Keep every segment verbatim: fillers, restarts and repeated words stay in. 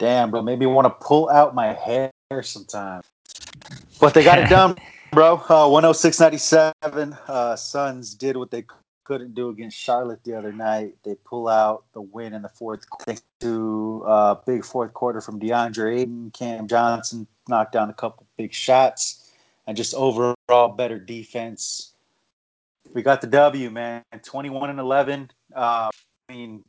Damn, bro. Made me want to pull out my hair sometime. But they got it done, bro. Uh, one oh six ninety-seven. Uh, Suns did what they couldn't do against Charlotte the other night. They pull out the win in the fourth quarter. To uh, big fourth quarter from DeAndre Ayton. Cam Johnson knocked down a couple big shots. And just overall better defense. We got the W, man. twenty-one and eleven. Uh, I mean,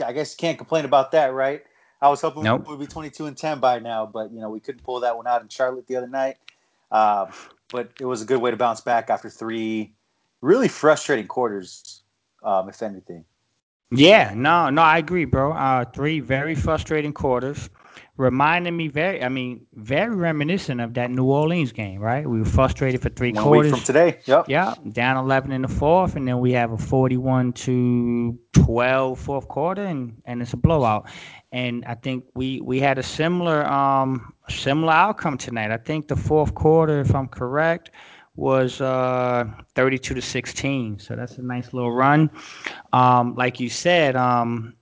I guess can't complain about that, right? I was hoping nope. we would be twenty-two and ten by now, but, you know, we couldn't pull that one out in Charlotte the other night. Uh, but it was a good way to bounce back after three really frustrating quarters, um, if anything. Yeah, no, no, I agree, bro. Uh, three very frustrating quarters. Reminded me very, I mean, very reminiscent of that New Orleans game, right? We were frustrated for three One quarters. Week from today, yep. Yeah, down eleven in the fourth, and then we have a forty-one to twelve fourth quarter, and, and it's a blowout. And I think we, we had a similar um similar outcome tonight. I think the fourth quarter, if I'm correct, was uh thirty-two to sixteen. So that's a nice little run. Um, like you said, um.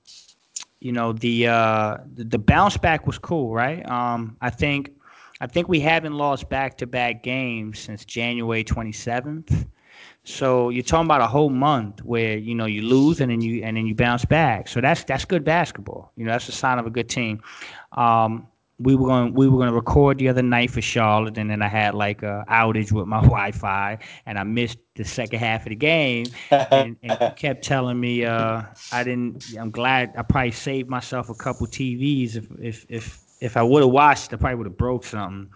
You know, the uh, the bounce back was cool, right? Um, I think I think we haven't lost back-to-back games since January twenty-seventh. So you're talking about a whole month where, you know, you lose and then you and then you bounce back. So that's that's good basketball. You know, that's a sign of a good team. Um, we were going we were going to record the other night for Charlotte, and then I had like a outage with my Wi-Fi, and I missed the second half of the game, and, and you kept telling me uh, I didn't. I'm glad I probably saved myself a couple T Vs. If if if, if I would have watched, I probably would have broke something.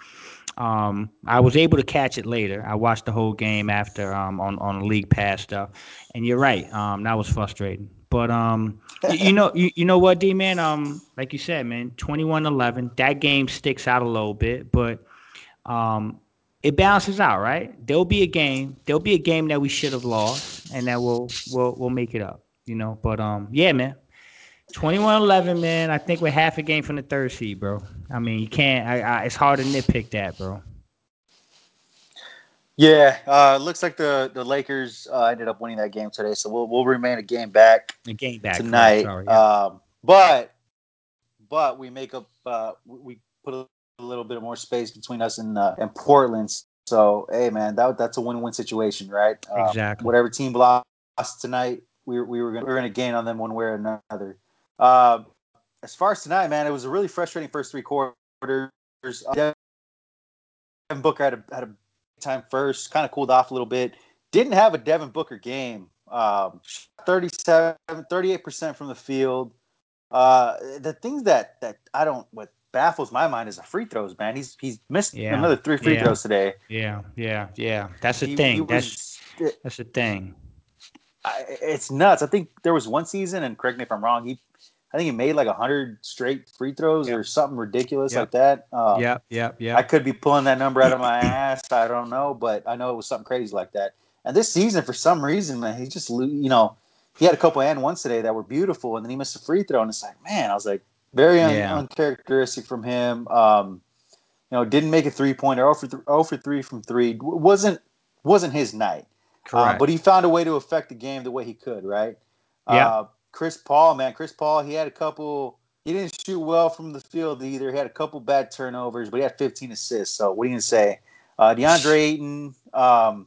Um, I was able to catch it later. I watched the whole game after um, on on the League Pass stuff. And you're right, um, that was frustrating. But um, you know, you, you know what, D man. Um, like you said, man, twenty-one eleven. That game sticks out a little bit, but um, it balances out, right? There'll be a game. There'll be a game that we should have lost, and that we'll we'll we'll make it up, you know. But um, yeah, man, twenty-one eleven, man. I think we're half a game from the third seed, bro. I mean, you can't. I, I, it's hard to nitpick that, bro. Yeah, uh, looks like the the Lakers uh, ended up winning that game today, so we'll we'll remain a game back, a game back tonight. Sorry, yeah. um, but but we make up, uh, we put a little bit more space between us and uh, and Portland. So hey, man, that that's a win win situation, right? Um, exactly. Whatever team lost tonight, we we were gonna, we were going to gain on them one way or another. Uh, as far as tonight, man, it was a really frustrating first three quarters. Uh, Devin Booker had a had a time first, kind of cooled off a little bit. Didn't have a Devin Booker game. Um, thirty-seven, thirty-eight percent from the field. Uh, the things that, that I don't, what baffles my mind is the free throws, man. He's he's missed yeah. another three free yeah. throws today. Yeah, yeah, yeah. That's the he, thing. He was, that's that's the thing. I, it's nuts. I think there was one season, and correct me if I'm wrong, he, I think he made like one hundred straight free throws yep. or something ridiculous yep. like that. Um, yeah, yeah, yeah. I could be pulling that number out of my ass. I don't know, but I know it was something crazy like that. And this season, for some reason, man, he's just, you know, he had a couple and ones today that were beautiful, and then he missed a free throw, and it's like, man, I was like, very un- yeah. uncharacteristic from him. Um, you know, didn't make a three-pointer, zero for three from three. Wasn't wasn't his night. Correct. Uh, but he found a way to affect the game the way he could, right? Yeah. Uh, Chris Paul, man. Chris Paul, he had a couple – he didn't shoot well from the field either. He had a couple bad turnovers, but he had fifteen assists. So, what are you going to say? Uh, DeAndre Ayton, um,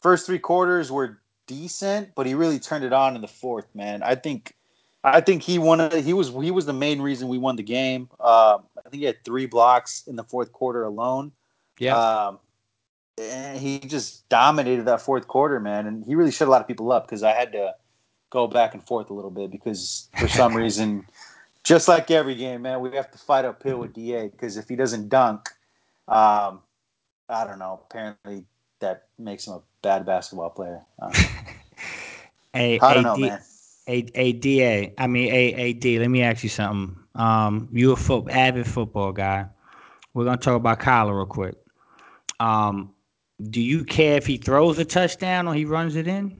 first three quarters were decent, but he really turned it on in the fourth, man. I think I think he won – he was he was the main reason we won the game. Um, I think he had three blocks in the fourth quarter alone. Yeah. Um, and he just dominated that fourth quarter, man. And he really shut a lot of people up because I had to – go back and forth a little bit because for some reason, just like every game, man, we have to fight uphill with D A because if he doesn't dunk, um, I don't know. Apparently, that makes him a bad basketball player. Uh, a- I don't a- know, D- man. A- a- D A, I mean, a- a- D, let me ask you something. Um, you're a fo- avid football guy. We're going to talk about Kyler real quick. Um, do you care if he throws a touchdown or he runs it in?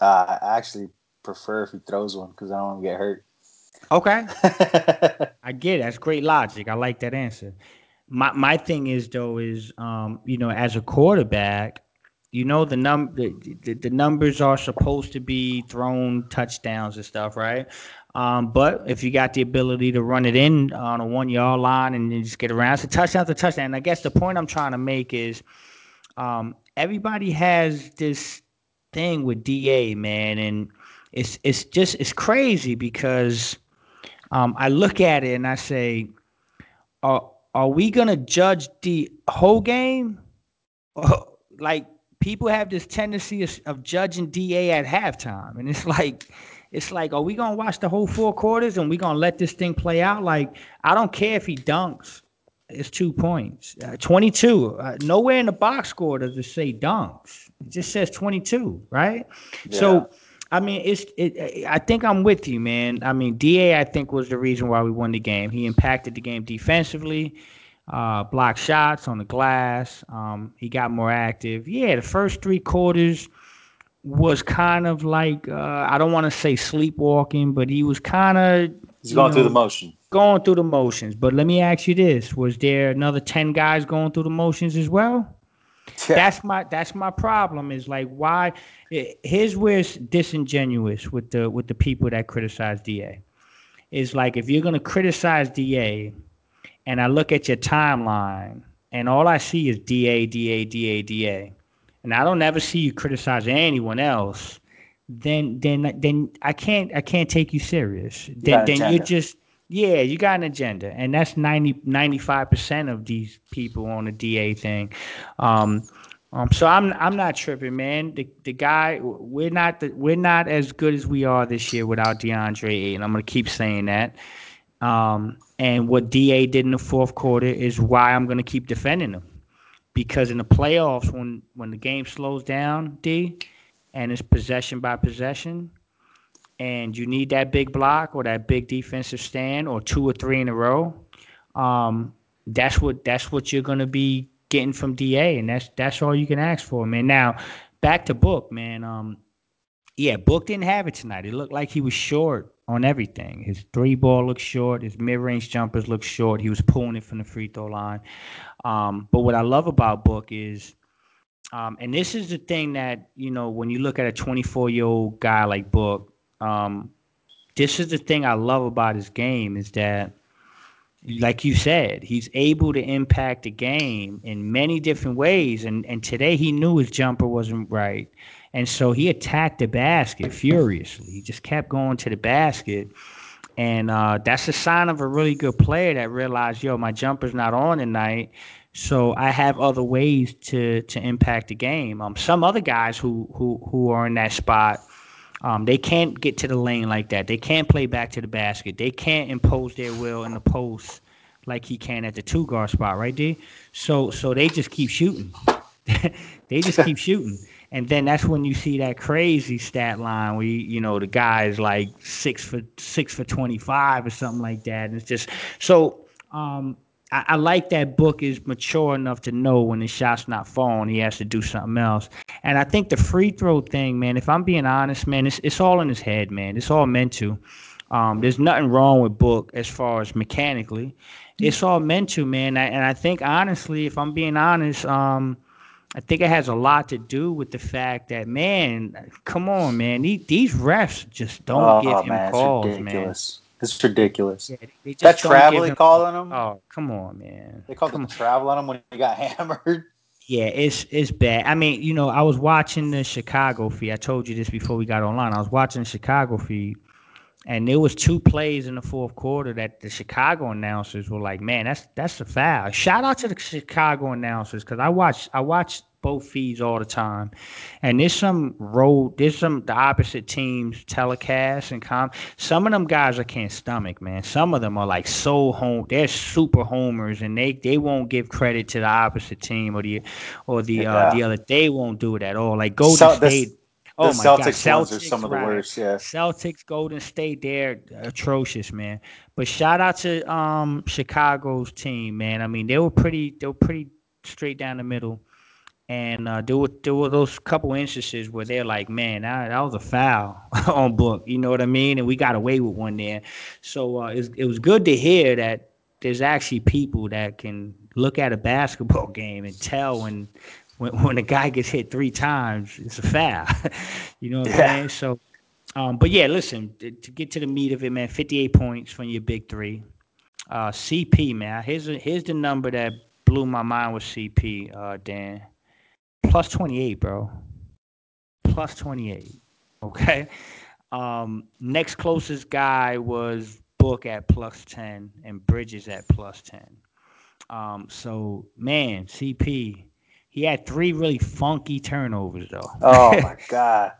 Uh, I actually prefer if he throws one because I don't want to get hurt. Okay. I get it. That's great logic. I like that answer. My my thing is, though, is, um, you know, as a quarterback, you know, the, num- the, the, the numbers are supposed to be thrown touchdowns and stuff, right? Um, but if you got the ability to run it in on a one-yard line and then just get around, it's a touchdown to touchdown. And I guess the point I'm trying to make is um, everybody has this thing with D A, man, and it's it's just it's crazy because um, I look at it and I say, are are we gonna judge the whole game? Or, like, people have this tendency of, of judging D A at halftime, and it's like. It's like, are we going to watch the whole four quarters and we going to let this thing play out? Like, I don't care if he dunks. It's two points. Uh, twenty-two. Uh, nowhere in the box score does it say dunks. It just says twenty-two, right? Yeah. So, I mean, it's. It, I think I'm with you, man. I mean, D A, I think, was the reason why we won the game. He impacted the game defensively, uh, blocked shots on the glass. Um, he got more active. Yeah, the first three quarters – was kind of like, uh, I don't want to say sleepwalking, but he was kind of... He's going know, through the motion. Going through the motions. But let me ask you this. Was there another ten guys going through the motions as well? Yeah. That's my that's my problem is like why... It, here's where it's disingenuous with the, with the people that criticize D A. It's like if you're going to criticize D A and I look at your timeline and all I see is D A, D A, D A, D A. And I don't ever see you criticize anyone else. Then, then, then I can't, I can't take you serious. You then, then you're just, yeah, you got an agenda, and that's ninety, ninety-five percent of these people on the D A thing. Um, um, so I'm, I'm not tripping, man. The, the guy, we're not, the, we're not as good as we are this year without DeAndre Ayton. I'm gonna keep saying that. Um, and what D A did in the fourth quarter is why I'm gonna keep defending him. Because in the playoffs, when, when the game slows down, D, and it's possession by possession, and you need that big block or that big defensive stand or two or three in a row, um, that's what that's what you're gonna be getting from D A, and that's that's all you can ask for, man. Now, back to Book, man. Um, yeah, Book didn't have it tonight. It looked like he was short on everything. His three ball looked short. His mid range jumpers looked short. He was pulling it from the free throw line. Um, but what I love about Book is, um, and this is the thing that, you know, when you look at a twenty-four-year-old guy like Book, um, this is the thing I love about his game is that, like you said, he's able to impact the game in many different ways. And, and today he knew his jumper wasn't right. And so he attacked the basket furiously. He just kept going to the basket. And uh, that's a sign of a really good player that realized, yo, my jumper's not on tonight, so I have other ways to to impact the game. Um, some other guys who who who are in that spot, um, they can't get to the lane like that. They can't play back to the basket. They can't impose their will in the post like he can at the two guard spot, right, D? So so they just keep shooting. They just keep shooting. And then that's when you see that crazy stat line where, you, you know, the guy is like six for six for twenty-five or something like that. And it's just so um, I, I like that Book is mature enough to know when his shot's not falling, he has to do something else. And I think the free throw thing, man, if I'm being honest, man, it's, it's all in his head, man. It's all meant to. Um, there's nothing wrong with Book as far as mechanically. It's all meant to, man. I, and I think, honestly, if I'm being honest, um, I think it has a lot to do with the fact that, man, come on, man. These, these refs just don't oh, give him man, calls, it's ridiculous. man. It's ridiculous. Yeah, they just that traveling him, calling him? Oh, come on, man. They called him travel on him when he got hammered. Yeah, it's it's bad. I mean, you know, I was watching the Chicago feed. I told you this before we got online. I was watching the Chicago feed, and there was two plays in the fourth quarter that the Chicago announcers were like, "Man, that's that's a foul." Shout out to the Chicago announcers because I watch I watch both feeds all the time, and there's some road, there's some the opposite teams telecast and com. Some of them guys I can't stomach, man. Some of them are like so home, they're super homers, and they they won't give credit to the opposite team or the or the yeah. uh, the other. They won't do it at all. Like Golden so, State. This- The oh my Celtics, God. Celtics are some of the right. worst, yeah. Celtics, Golden State, they're atrocious, man. But shout out to um, Chicago's team, man. I mean, they were pretty, they were pretty straight down the middle, and uh, there were there were those couple instances where they're like, man, that, that was a foul on Book, you know what I mean? And we got away with one there. So uh, it, it was good to hear that there's actually people that can look at a basketball game and tell when. When, when a guy gets hit three times, it's a foul. You know what I'm yeah. saying? So Um, but, yeah, listen, to get to the meat of it, man, fifty-eight points from your big three. Uh, C P, man, here's a, here's the number that blew my mind with C P, uh, Dan. Plus twenty-eight, bro. Plus twenty-eight, okay? Um, next closest guy was Book at plus ten and Bridges at plus ten. Um, so, man, C P, he had three really funky turnovers, though. Oh, my God.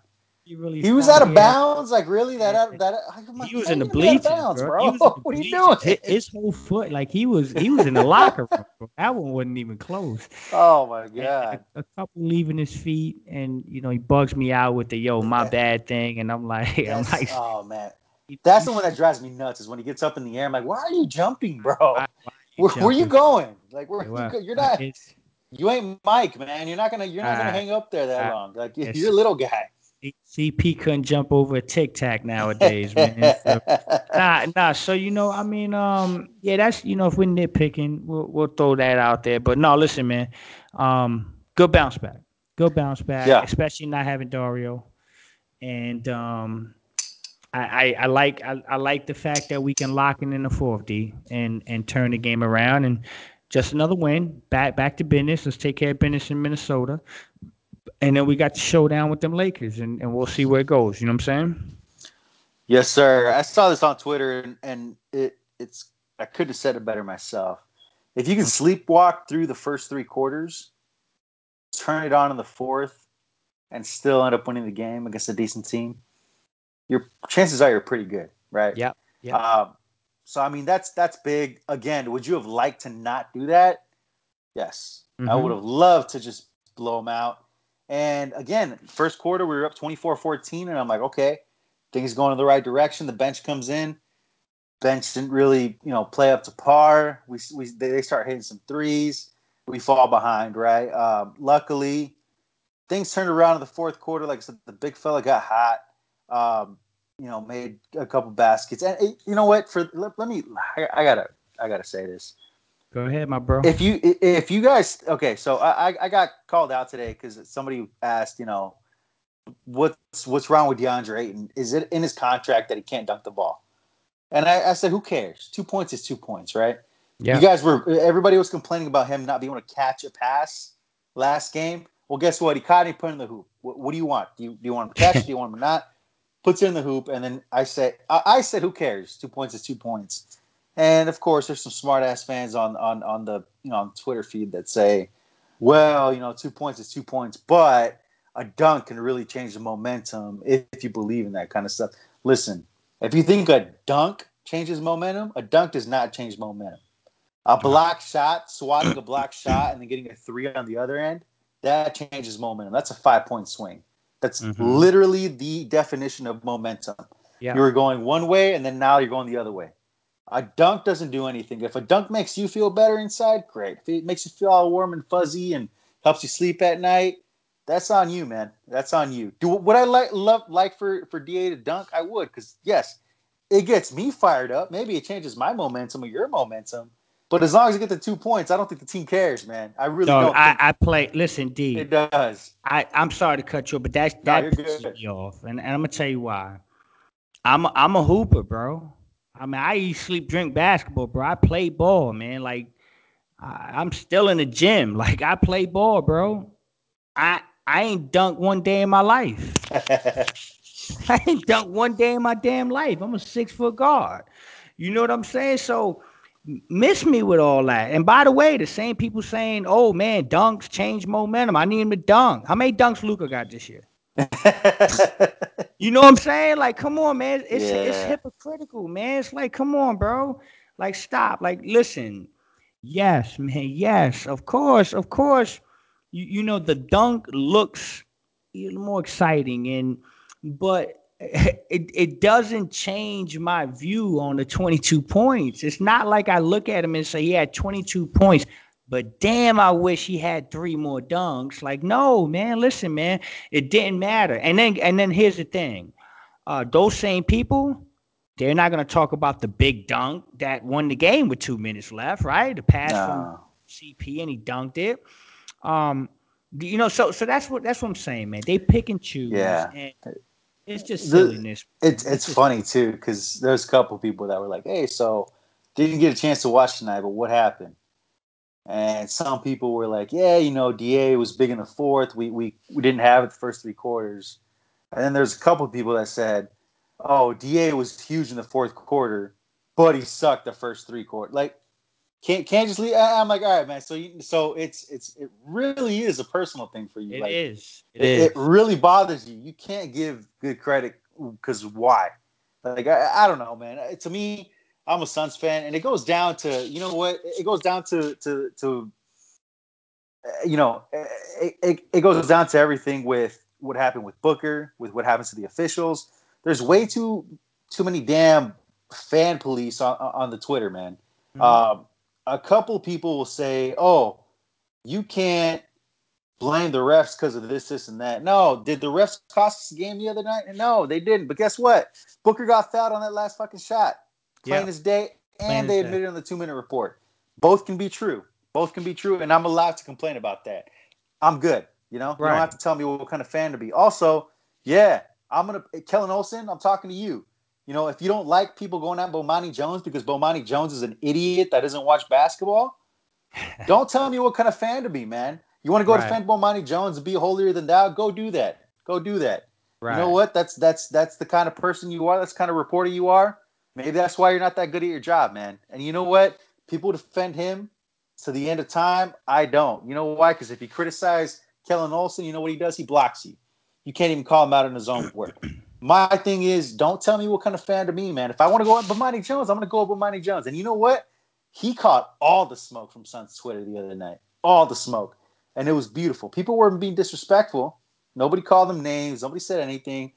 He, really he was out of bounds, out. Like really. That out, that my, he was in the bleachers, bounds, bro. bro. What bleachers. Are you doing? His whole foot, like he was, he was in the locker room. Bro. That one wasn't even close. Oh my God! A, a couple leaving his feet, and you know he bugs me out with the "yo, my yeah. bad" thing, and I'm like, yes. I'm like, oh man, that's the one that drives me nuts. Is when he gets up in the air, I'm like, why are you jumping, bro? Why, why you where, jumping? Where you going? Like, where you go? You're not. It's, you ain't Mike, man. You're not gonna. You're not I, gonna hang up there that I, long. Like you're a little guy. C P couldn't jump over a Tic Tac nowadays, man. So, nah, nah. So you know, I mean, um, yeah, that's you know, if we're nitpicking, we'll we'll throw that out there. But no, listen, man, um, good bounce back, good bounce back, yeah. Especially not having Dario. And um, I, I, I like I, I like the fact that we can lock in in the fourth D and and turn the game around and just another win. Back back to business. Let's take care of business in Minnesota. And then we got the showdown with them Lakers, and, and we'll see where it goes. You know what I'm saying? Yes, sir. I saw this on Twitter, and, and it it's I couldn't have said it better myself. If you can sleepwalk through the first three quarters, turn it on in the fourth, and still end up winning the game against a decent team, your chances are you're pretty good, right? Yeah. Yeah. Um, so I mean, that's that's big. Again, would you have liked to not do that? Yes, mm-hmm. I would have loved to just blow them out. And, again, first quarter, we were up twenty-four fourteen, and I'm like, okay, things going in the right direction. The bench comes in. Bench didn't really, you know, play up to par. We, we They start hitting some threes. We fall behind, right? Um, luckily, things turned around in the fourth quarter. Like I said, the big fella got hot, um, you know, made a couple baskets. And, it, you know what? For Let, let me – I got to I gotta say this. Go ahead, my bro. If you if you guys okay, so I I got called out today because somebody asked, you know, what's what's wrong with DeAndre Ayton? Is it in his contract that he can't dunk the ball? And I, I said, who cares? Two points is two points, right? Yeah. You guys were everybody was complaining about him not being able to catch a pass last game. Well, guess what? He caught it, put it in the hoop. What, what do you want? Do you do you want him to catch? Do you want him to not? Puts it in the hoop, and then I said I, I said, who cares? Two points is two points. And of course, there's some smart ass fans on, on, on the you know on Twitter feed that say, well, you know, two points is two points, but a dunk can really change the momentum if, if you believe in that kind of stuff. Listen, if you think a dunk changes momentum, a dunk does not change momentum. A block shot, swatting a block shot, and then getting a three on the other end, that changes momentum. That's a five point swing. That's mm-hmm. literally the definition of momentum. Yeah. You were going one way, and then now you're going the other way. A dunk doesn't do anything. If a dunk makes you feel better inside, great. If it makes you feel all warm and fuzzy and helps you sleep at night, that's on you, man. That's on you. Do what I like, love, like for, for D A to dunk, I would, because, yes, it gets me fired up. Maybe it changes my momentum or your momentum. But as long as you get the two points, I don't think the team cares, man. I really Dog, don't. I, I play. Listen, D. It does. I, I'm sorry to cut you off, but that's, that no, pisses me off. And, and I'm going to tell you why. I'm a, I'm a hooper, bro. I mean, I eat, sleep, drink basketball, bro. I play ball, man. Like, I, I'm still in the gym. Like, I play ball, bro. I I ain't dunked one day in my life. I ain't dunked one day in my damn life. I'm a six-foot guard. You know what I'm saying? So, miss me with all that. And by the way, the same people saying, oh, man, dunks change momentum. I need him to dunk. How many dunks Luka got this year? You know what I'm saying? Like, come on, man. It's yeah. it's hypocritical, man. It's like, come on, bro. Like, stop. Like, listen. Yes, man. Yes, of course, of course. You you know the dunk looks more exciting, and but it it doesn't change my view on the twenty-two points. It's not like I look at him and say he had twenty-two points. But damn, I wish he had three more dunks. Like, no, man, listen, man, it didn't matter. And then, and then here's the thing: uh, those same people, they're not gonna talk about the big dunk that won the game with two minutes left, right? The pass no. from C P, and he dunked it. Um, you know, so so that's what that's what I'm saying, man. They pick and choose. Yeah. And It's just silliness. The, it's it's funny too, because there's a couple people that were like, "Hey, so didn't get a chance to watch tonight, but what happened?" And some people were like, "Yeah, you know, D A was big in the fourth. We we we didn't have it the first three quarters." And then there's a couple people that said, "Oh, D A was huge in the fourth quarter, but he sucked the first three quarters." Like, can't can't just leave. I'm like, all right, man. So you, so it's it's it really is a personal thing for you. It like, is. It, it is. It really bothers you. You can't give good credit because why? Like I, I don't know, man. It, to me, I'm a Suns fan, and it goes down to you know what? It goes down to to to you know it it, it goes down to everything with what happened with Booker, with what happens to the officials. There's way too too many damn fan police on on the Twitter, man. Mm-hmm. Um, a couple people will say, "Oh, you can't blame the refs because of this, this, and that." No, did the refs cost us the game the other night? No, they didn't. But guess what? Booker got fouled on that last fucking shot. Plain yeah. as day, and Plain they admitted in the two-minute report. Both can be true. Both can be true, and I'm allowed to complain about that. I'm good. You know, right. You don't have to tell me what kind of fan to be. Also, yeah, I'm gonna Kellen Olson. I'm talking to you. You know, if you don't like people going at Bomani Jones because Bomani Jones is an idiot that doesn't watch basketball, don't tell me what kind of fan to be, man. You want to go right. defend Bomani Jones and be holier than thou? Go do that. Go do that. Right. You know what? That's that's that's the kind of person you are. That's the kind of reporter you are. Maybe that's why you're not that good at your job, man. And you know what? People defend him to the end of time. I don't. You know why? Because if you criticize Kellen Olson, you know what he does? He blocks you. You can't even call him out in his own work. My thing is, don't tell me what kind of fan to be, man. If I want to go up with Bomani Jones, I'm going to go up with Bomani Jones. And you know what? He caught all the smoke from Suns Twitter the other night. All the smoke. And it was beautiful. People weren't being disrespectful. Nobody called him names. Nobody said anything.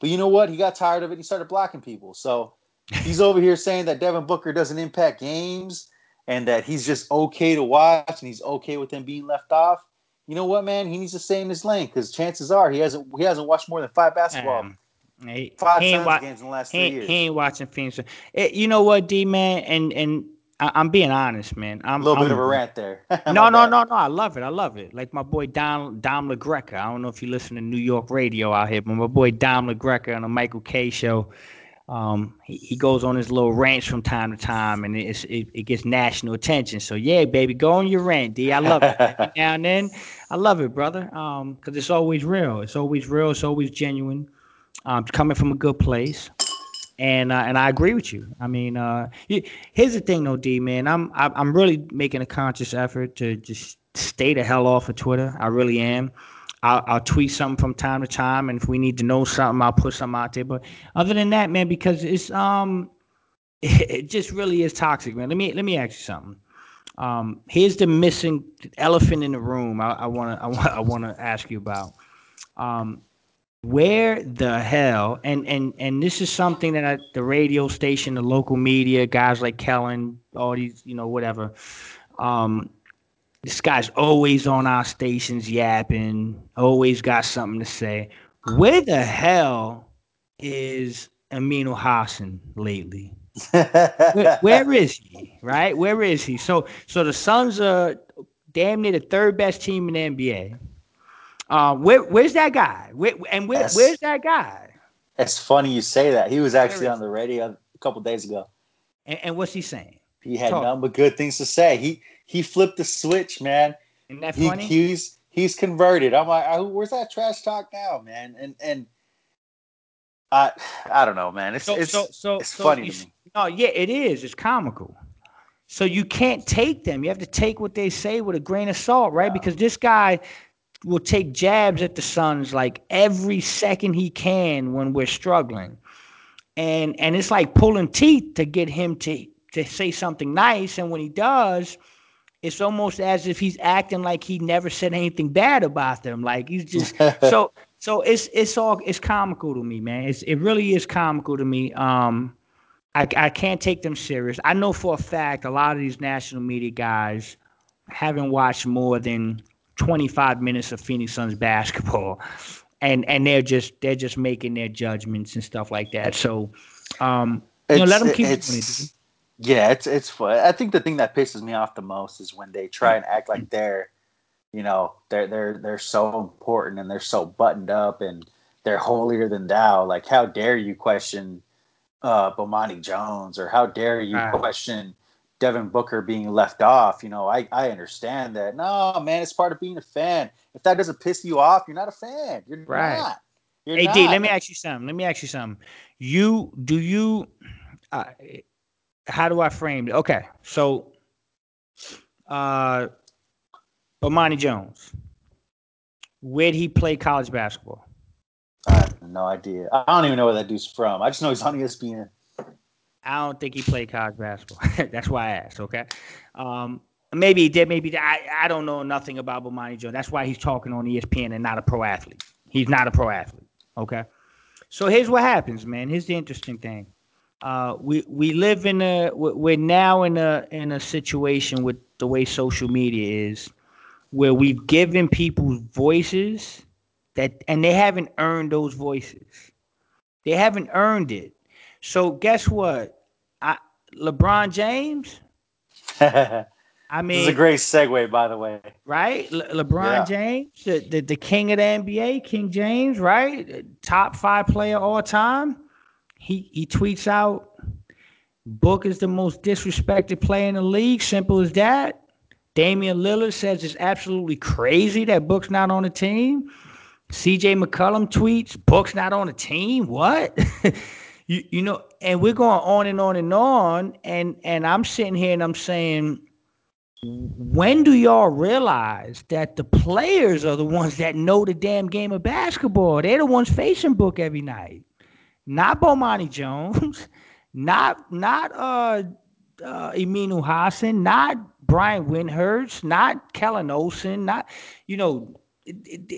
But you know what? He got tired of it. He started blocking people. So he's over here saying that Devin Booker doesn't impact games and that he's just okay to watch and he's okay with him being left off. You know what, man? He needs to stay in his lane because chances are he hasn't he hasn't watched more than five basketball um. He, Five he, ain't wa- games in the last he, three years. he ain't watching Phoenix. It, you know what, D man, and and I, I'm being honest, man. I'm a little I'm, bit of a rant there. no, no, no, no. I love it. I love it. Like my boy Dom Dom LaGreca. I don't know if you listen to New York radio out here, but my boy Dom LaGreca on the Michael K show. Um, he, he goes on his little rants from time to time, and it's, it it gets national attention. So yeah, baby, go on your rant, D. I love it. Every now and then, I love it, brother. Um, because it's always real. It's always real. It's always genuine. Um, coming from a good place, and uh, and I agree with you. I mean, uh, you, here's the thing, though, D man. I'm I'm really making a conscious effort to just stay the hell off of Twitter. I really am. I'll, I'll tweet something from time to time, and if we need to know something, I'll put something out there. But other than that, man, because it's um, it, it just really is toxic, man. Let me let me ask you something. Um, here's the missing elephant in the room. I, I wanna I want I wanna ask you about. Um. Where the hell, and, and, and this is something that I, the radio station, the local media, guys like Kellen, all these, you know, whatever. Um, this guy's always on our stations yapping, always got something to say. Where the hell is Amin Elhassan lately? where, where is he, right? Where is he? So, so the Suns are damn near the third best team in the N B A. Uh, where, where's that guy? Where, and where, where's that guy? It's funny you say that. He was actually on the radio a couple days ago. And, and what's he saying? He had Talk. none but good things to say. He he flipped the switch, man. Isn't that funny? He, he's he's converted. I'm like, where's that trash talk now, man? And and I I don't know, man. It's so, it's so, so, it's so funny to me. No, yeah, it is. It's comical. So you can't take them. You have to take what they say with a grain of salt, right? Yeah. Because this guy will take jabs at the Suns like every second he can when we're struggling. And and it's like pulling teeth to get him to, to say something nice. And when he does, it's almost as if he's acting like he never said anything bad about them. Like he's just so so it's it's all it's comical to me, man. It's it really is comical to me. Um I I can't take them serious. I know for a fact a lot of these national media guys haven't watched more than twenty-five minutes of Phoenix Suns basketball, and and they're just they're just making their judgments and stuff like that. So, um, you know, let them keep doing it. Yeah, it's it's fun. I think the thing that pisses me off the most is when they try and act like they're, you know, they're they're they're so important and they're so buttoned up and they're holier than thou. Like, how dare you question uh, Bomani Jones, or how dare you uh. question Devin Booker being left off? You know, I, I understand that. No, man, it's part of being a fan. If that doesn't piss you off, you're not a fan. You're right. not. You're hey, not. D, let me ask you something. Let me ask you something. You, do you, uh, how do I frame it? Okay, so uh, Bomani Jones, where'd he play college basketball? I have no idea. I don't even know where that dude's from. I just know he's on E S P N. I don't think he played college basketball. That's why I asked, okay? Um, maybe he did. Maybe I, I don't know nothing about Bomani Jones. That's why he's talking on E S P N and not a pro athlete. He's not a pro athlete, okay? So here's what happens, man. Here's the interesting thing. Uh, we we live in a – we're now in a in a situation with the way social media is where we've given people voices that – and they haven't earned those voices. They haven't earned it. So guess what? I, LeBron James? I mean, it's a great segue, by the way. Right? Le- LeBron yeah. James, the, the, the king of the N B A, King James, right? Top five player all time. He he tweets out, Book is the most disrespected player in the league. Simple as that. Damian Lillard says it's absolutely crazy that Book's not on the team. C J McCollum tweets, Book's not on the team? What? You you know, and we're going on and on and on, and, and I'm sitting here and I'm saying, when do y'all realize that the players are the ones that know the damn game of basketball? They're the ones facing Book every night. Not Bomani Jones, not not uh, uh, Amin Elhassan, not Brian Windhurst, not Kellen Olson, not, you know,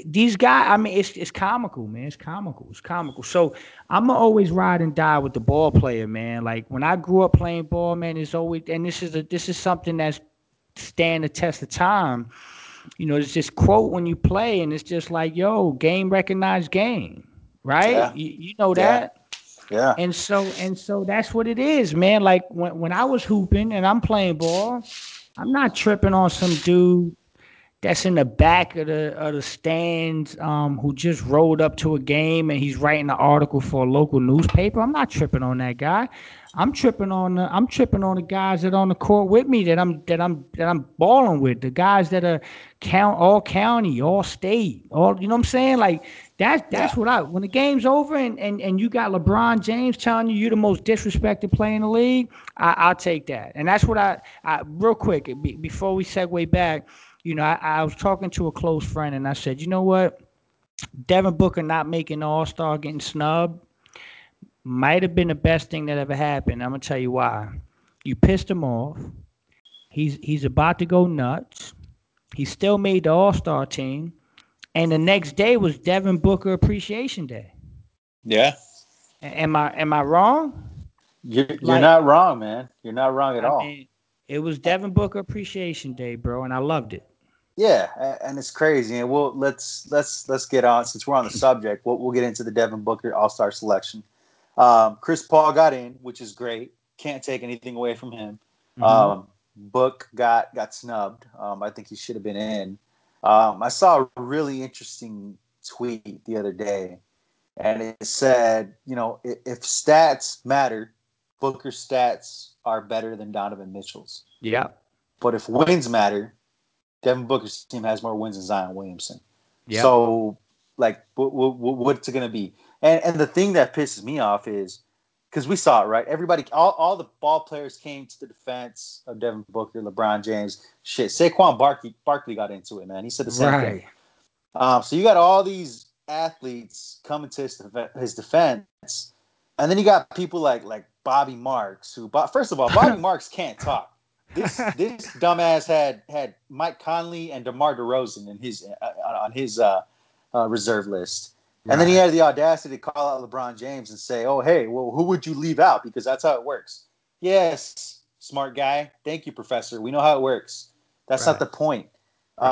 these guys. I mean, it's it's comical, man. It's comical. It's comical. So I'm gonna always ride and die with the ball player, man. Like when I grew up playing ball, man, it's always, and this is a this is something that's stand the test of time. You know, there's this quote when you play, and it's just like, yo, game recognized game, right? Yeah. You, you know that. Yeah. yeah. And so and so that's what it is, man. Like when when I was hooping and I'm playing ball, I'm not tripping on some dude that's in the back of the of the stands, um, who just rolled up to a game and he's writing an article for a local newspaper. I'm not tripping on that guy. I'm tripping on the I'm tripping on the guys that are on the court with me that I'm that I'm that I'm balling with. The guys that are count all county, all state, all, you know what I'm saying? Like that's that's yeah. what I when the game's over and, and, and you got LeBron James telling you you're the most disrespected player in the league, I, I'll take that. And that's what I, I real quick be, before we segue back. You know, I, I was talking to a close friend, and I said, you know what? Devin Booker not making the All-Star, getting snubbed, might have been the best thing that ever happened. I'm going to tell you why. You pissed him off. He's he's about to go nuts. He still made the All-Star team. And the next day was Devin Booker Appreciation Day. Yeah. A- am I am I wrong? You're, you're like, not wrong, man. You're not wrong at I all. Mean, it was Devin Booker Appreciation Day, bro, and I loved it. Yeah, and it's crazy. And we'll let's let's let's get on, since we're on the subject. We'll, we'll get into the Devin Booker All-Star selection. Um, Chris Paul got in, which is great. Can't take anything away from him. Mm-hmm. Um, Book got got snubbed. Um, I think he should have been in. Um, I saw a really interesting tweet the other day, and it said, you know, if, if stats matter, Booker's stats are better than Donovan Mitchell's. Yeah. But if wins matter, Devin Booker's team has more wins than Zion Williamson. Yeah. So, like, w- w- what's it going to be? And and the thing that pisses me off is, because we saw it, right? Everybody, all, all the ball players came to the defense of Devin Booker, LeBron James. Shit, Saquon Barkley, Barkley got into it, man. He said the same right. thing. Um, so you got all these athletes coming to his, def- his defense, and then you got people like like Bobby Marks, who, first of all, Bobby Marks can't talk. This this dumbass had had Mike Conley and DeMar DeRozan in his uh, on his uh, uh, reserve list, right. And then he had the audacity to call out LeBron James and say, "Oh, hey, well, who would you leave out? Because that's how it works." Yes, smart guy. Thank you, Professor. We know how it works. That's right. Not the point. Right.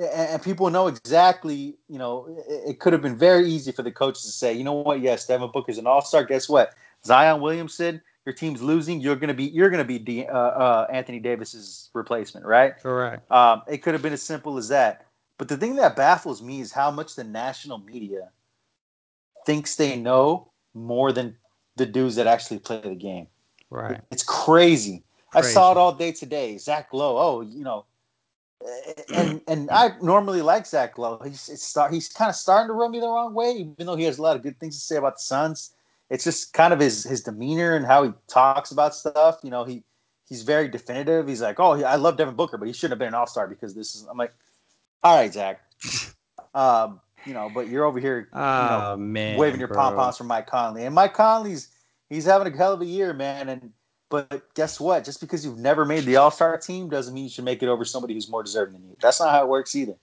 Uh, and people know exactly. You know, it could have been very easy for the coaches to say, "You know what? Yes, Devin Booker's an all-star. Guess what? Zion Williamson, your team's losing. You're gonna be you're gonna be De, uh, uh, Anthony Davis's replacement, right? Correct. Um, it could have been as simple as that. But the thing that baffles me is how much the national media thinks they know more than the dudes that actually play the game. Right. It's crazy. crazy. I saw it all day today. Zach Lowe. Oh, you know, and and I normally like Zach Lowe. He's it's start, he's kind of starting to run me the wrong way, even though he has a lot of good things to say about the Suns. It's just kind of his his demeanor and how he talks about stuff. You know, he he's very definitive. He's like, oh, I love Devin Booker, but he shouldn't have been an all-star because this is. I'm like, all right, Zach. um, you know, but you're over here, you know, oh, man, waving your pom poms for Mike Conley, and Mike Conley's. He's having a hell of a year, man. And but guess what? Just because you've never made the All-Star team doesn't mean you should make it over somebody who's more deserving than you. That's not how it works either.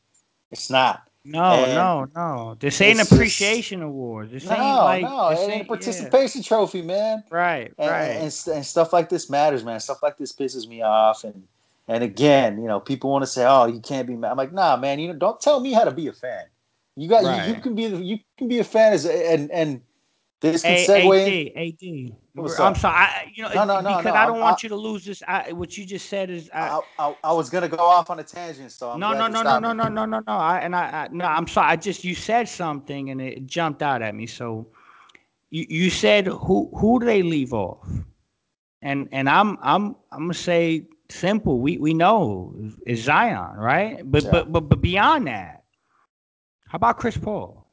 It's not. No, and no, no. This ain't appreciation just, awards. This no, ain't like, no. This it ain't, ain't a participation yeah. trophy, man. Right, and, right. And, and, and stuff like this matters, man. Stuff like this pisses me off. And and again, you know, people want to say, "Oh, you can't be mad." I'm like, "Nah, man. You know, don't tell me how to be a fan. You got right. you, you can be you can be a fan as and and." This can segue in. I'm sorry. I, you know, no, no, no, because no, I don't I, want I, you to lose this. I, what you just said is. I I, I, I was gonna go off on a tangent, so I'm no, no, no, no, no, no, no, no, no. I and I, I no. I'm sorry. I just you said something and it jumped out at me. So, you you said who who do they leave off? And and I'm I'm I'm gonna say simple. We we know is Zion, right? But yeah. but but but beyond that, how about Chris Paul?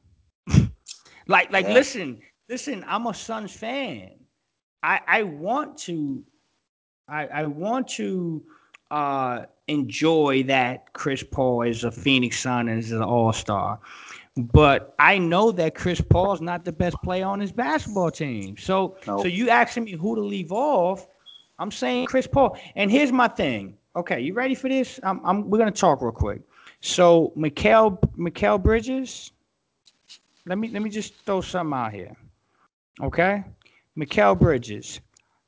like like yeah. listen. Listen, I'm a Suns fan. I, I want to, I, I want to uh, enjoy that Chris Paul is a Phoenix Sun and is an all-star. But I know that Chris Paul is not the best player on his basketball team. So, nope. so you asking me who to leave off? I'm saying Chris Paul. And here's my thing. Okay, you ready for this? I'm, I'm, we're gonna talk real quick. So, Mikel, Mikel Bridges. Let me let me just throw something out here. Okay, Mikel Bridges,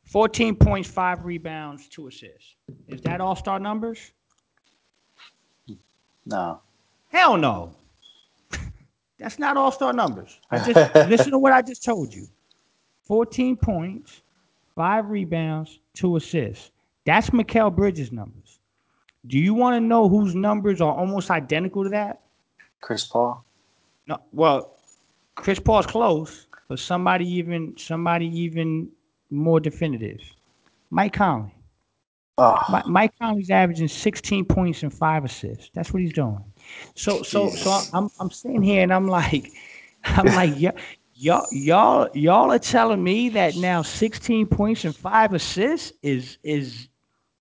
fourteen points, five rebounds, two assists. Is that all-star numbers? No. Hell no. That's not all-star numbers. I just listen to what I just told you. fourteen points, five rebounds, two assists. That's Mikel Bridges' numbers. Do you want to know whose numbers are almost identical to that? Chris Paul. No. Well, Chris Paul's close. But somebody even somebody even more definitive. Mike Conley. Oh. Mike, Mike Conley's averaging sixteen points and five assists. That's what he's doing. So so Jesus. so I'm I'm sitting here and I'm like I'm like y- y'all y'all y'all are telling me that now sixteen points and five assists is is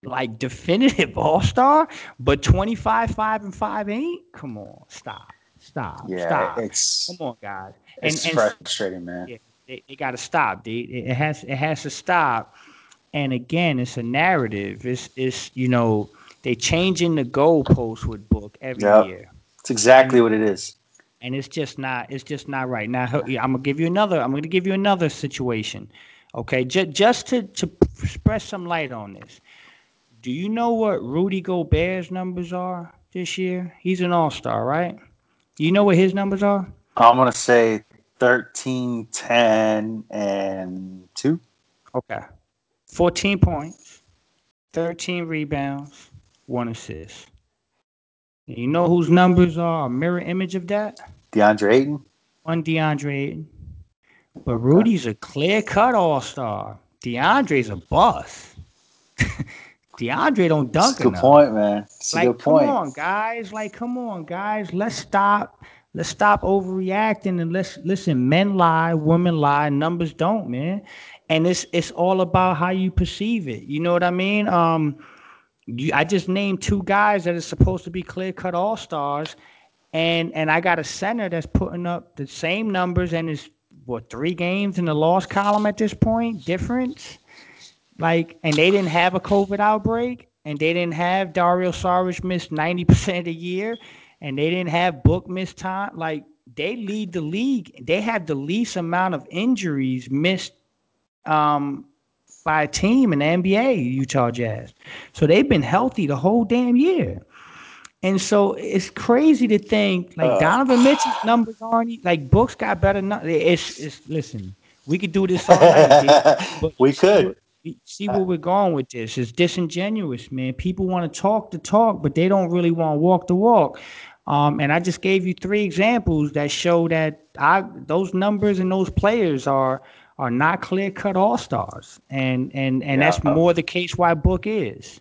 like definitive all-star, but twenty-five, five, and five ain't? Come on, stop. Stop. Yeah, stop. It's, Come on, guys. And, it's and, frustrating, man. Yeah, it, it got to stop, dude. It, it has it has to stop. And again, it's a narrative. It's it's you know they changing the goalposts with Book every yep. year. It's exactly and, what it is. And it's just not it's just not right. Now I'm gonna give you another. I'm gonna give you another situation. Okay, just just to to spread some light on this. Do you know what Rudy Gobert's numbers are this year? He's an all-star, right? You know what his numbers are? I'm going to say thirteen, ten, and two. Okay. fourteen points, thirteen rebounds, one assist. And you know whose numbers are a mirror image of that? DeAndre Ayton. One DeAndre Ayton. But Rudy's a clear-cut all-star. DeAndre's a bust. DeAndre don't dunk That's a good enough. Point, man. That's like, a good point. Come on, guys. Like, come on, guys. Let's stop. Let's stop overreacting and let's listen. Men lie, women lie, numbers don't, man. And it's it's all about how you perceive it. You know what I mean? Um, you, I just named two guys that are supposed to be clear-cut all-stars, and and I got a center that's putting up the same numbers and is what three games in the loss column at this point difference. Like, and they didn't have a COVID outbreak, and they didn't have Dario Saric miss ninety percent of the year, and they didn't have Book miss time. Like, they lead the league. They have the least amount of injuries missed um, by a team in the N B A, Utah Jazz. So they've been healthy the whole damn year. And so it's crazy to think, like, uh. Donovan Mitchell's numbers aren't, like, Book's got better numbers. It's, it's, listen, we could do this all night. Dude, we could. See where we're going with this. It's disingenuous, man. People want to talk the talk, but they don't really want to walk the walk. Um, and I just gave you three examples that show that I, those numbers and those players are are not clear-cut all-stars. And and, and yeah. that's more the case why Book is.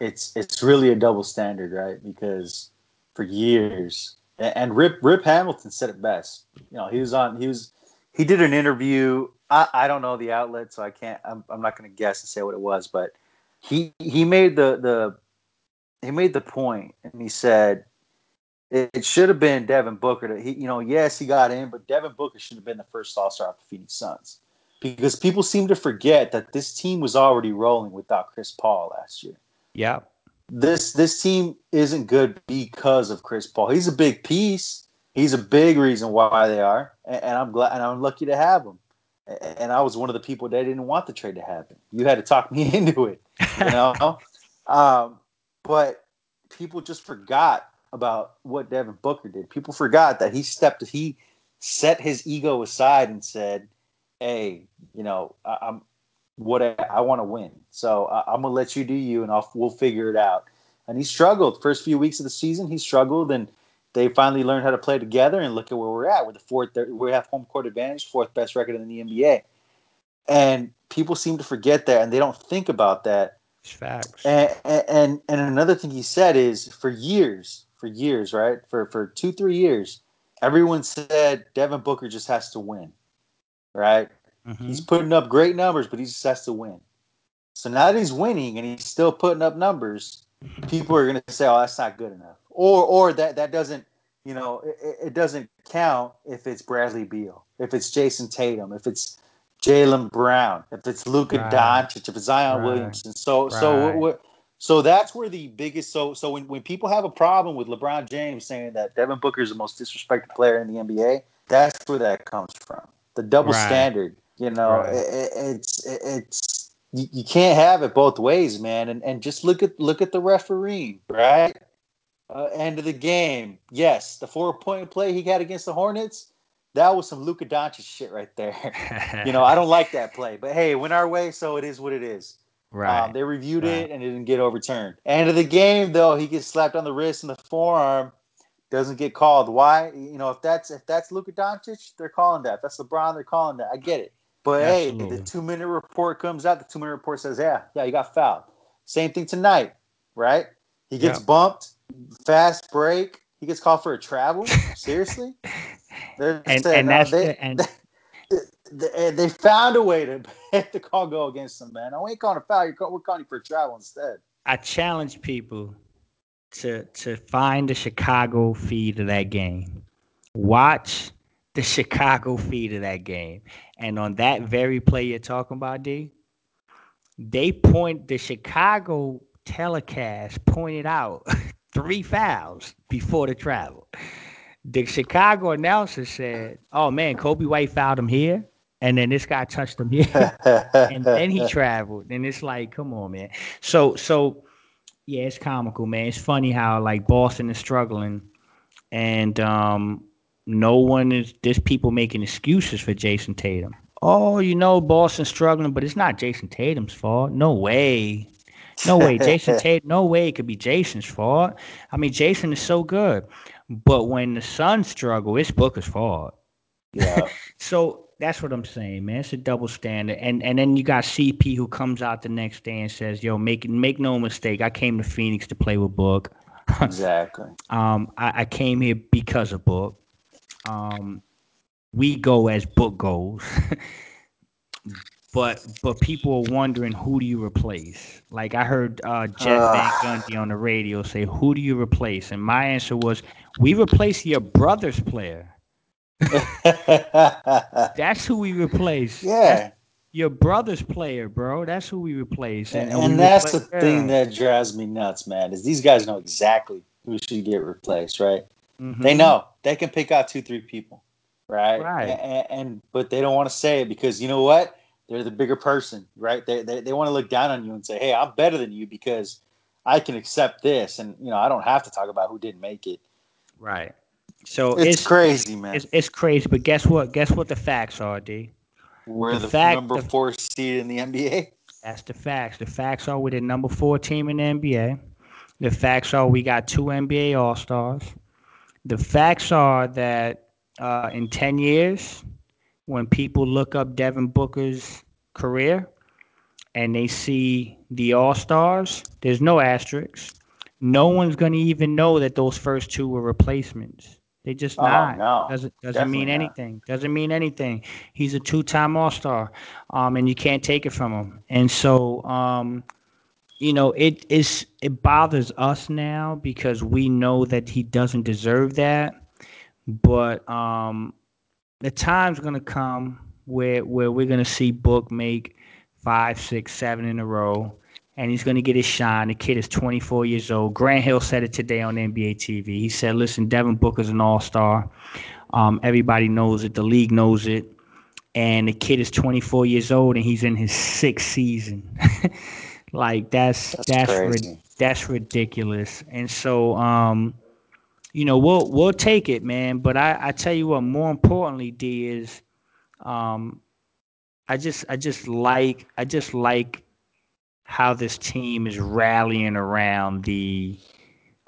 It's it's really a double standard, right? Because for years, and Rip Rip Hamilton said it best. You know, he was on he was he did an interview. I, I don't know the outlet, so I can't. I'm, I'm not going to guess and say what it was, but he he made the the he made the point, and he said it, it should have been Devin Booker. To, he, you know, yes, he got in, but Devin Booker should have been the first All-Star of the Phoenix Suns, because people seem to forget that this team was already rolling without Chris Paul last year. Yeah, this this team isn't good because of Chris Paul. He's a big piece. He's a big reason why they are, and, and I'm glad and I'm lucky to have him. And I was one of the people that didn't want the trade to happen. You had to talk me into it, you know? um, but people just forgot about what Devin Booker did. People forgot that he stepped, he set his ego aside and said, hey, you know, I, I'm what I, I want to win. So uh, I'm going to let you do you, and I'll, we'll figure it out. And he struggled. First few weeks of the season, he struggled, and they finally learned how to play together, and look at where we're at. We're the fourth, we have home court advantage, fourth best record in the N B A. And people seem to forget that, and they don't think about that. It's facts. And, and and another thing he said is, for years, for years, right, for for two, three years, everyone said Devin Booker just has to win, right? Mm-hmm. He's putting up great numbers, but he just has to win. So now that he's winning and he's still putting up numbers, people are going to say, oh, that's not good enough. Or or that, that doesn't, you know, it, it doesn't count if it's Bradley Beal, if it's Jason Tatum, if it's Jaylen Brown, if it's Luka right. Doncic, if it's Zion right. Williamson. So right. so we're, so that's where the biggest so so when, when people have a problem with LeBron James saying that Devin Booker is the most disrespected player in the N B A, that's where that comes from. The double right. standard, you know, right. it, it, it's it, it's you, you can't have it both ways, man. And and just look at look at the refereeing, right? Uh, end of the game. Yes, the four-point play he had against the Hornets, that was some Luka Doncic shit right there. You know, I don't like that play. But, hey, it went our way, so it is what it is. Right. Um, they reviewed right. it, and it didn't get overturned. End of the game, though, he gets slapped on the wrist and the forearm, doesn't get called. Why? You know, if that's if that's Luka Doncic, they're calling that. If that's LeBron, they're calling that. I get it. But, Absolutely. hey, the two-minute report comes out. The two-minute report says, yeah, yeah, you got fouled. Same thing tonight, right? He gets yeah. bumped. Fast break. He gets called for a travel. Seriously, and, and, no, that's they, the, and they, they found a way to have the call go against him, man. I ain't calling a foul. You're, we're calling you for a travel instead. I challenge people to to find the Chicago feed of that game. Watch the Chicago feed of that game, and on that very play you're talking about, D, they point the Chicago telecast pointed out. Three fouls before the travel. The Chicago announcer said, oh, man, Kobe White fouled him here, and then this guy touched him here, and then he traveled. And it's like, come on, man. So, so yeah, it's comical, man. It's funny how, like, Boston is struggling, and um, no one is – there's people making excuses for Jason Tatum. Oh, you know, Boston's struggling, but it's not Jason Tatum's fault. No way. No way, Jason Tatum. No way it could be Jason's fault. I mean, Jason is so good, but when the Suns struggle, it's Booker's fault. Yeah. So that's what I'm saying, man. It's a double standard, and and then you got C P who comes out the next day and says, "Yo, make make no mistake, I came to Phoenix to play with Book. Exactly. um, I, I came here because of Book. Um, we go as Book goes." But but people are wondering, who do you replace? Like, I heard uh, Jeff uh, Van Gundy on the radio say, who do you replace? And my answer was, we replace your brother's player. That's who we replace. Yeah. That's your brother's player, bro. That's who we replace. And, and, and we that's replace the thing that drives me nuts, man, is these guys know exactly who should get replaced, right? Mm-hmm. They know. They can pick out two, three people, right? Right. And, and but they don't want to say it because, you know what? They're the bigger person, right? They they, they want to look down on you and say, hey, I'm better than you because I can accept this. And, you know, I don't have to talk about who didn't make it. Right. So It's, it's crazy, man. It's, it's crazy. But guess what? Guess what the facts are, D? We're the, the fact, number the, four seed in the N B A. That's the facts. The facts are we're the number four team in the N B A. The facts are we got two N B A All-Stars. the facts are that uh, in ten years, when people look up Devin Booker's career and they see the All-Stars, there's no asterisks. No one's going to even know that those first two were replacements. They just oh, not. No. Doesn't, doesn't mean anything. Not. Doesn't mean anything. He's a two-time All-Star, um, and you can't take it from him. And so, um, you know, it is it bothers us now because we know that he doesn't deserve that. But um, the time's going to come where where we're going to see Book make five, six, seven in a row. And he's going to get his shine. The kid is twenty-four years old. Grant Hill said it today on N B A T V. He said, listen, Devin Booker's an all-star. Um, everybody knows it. The league knows it. And the kid is twenty-four years old, and he's in his sixth season. Like, that's that's that's, ri- that's ridiculous. And so, um, you know, we'll we'll take it, man. But I, I tell you what, more importantly, D, is um, I just I just like I just like how this team is rallying around the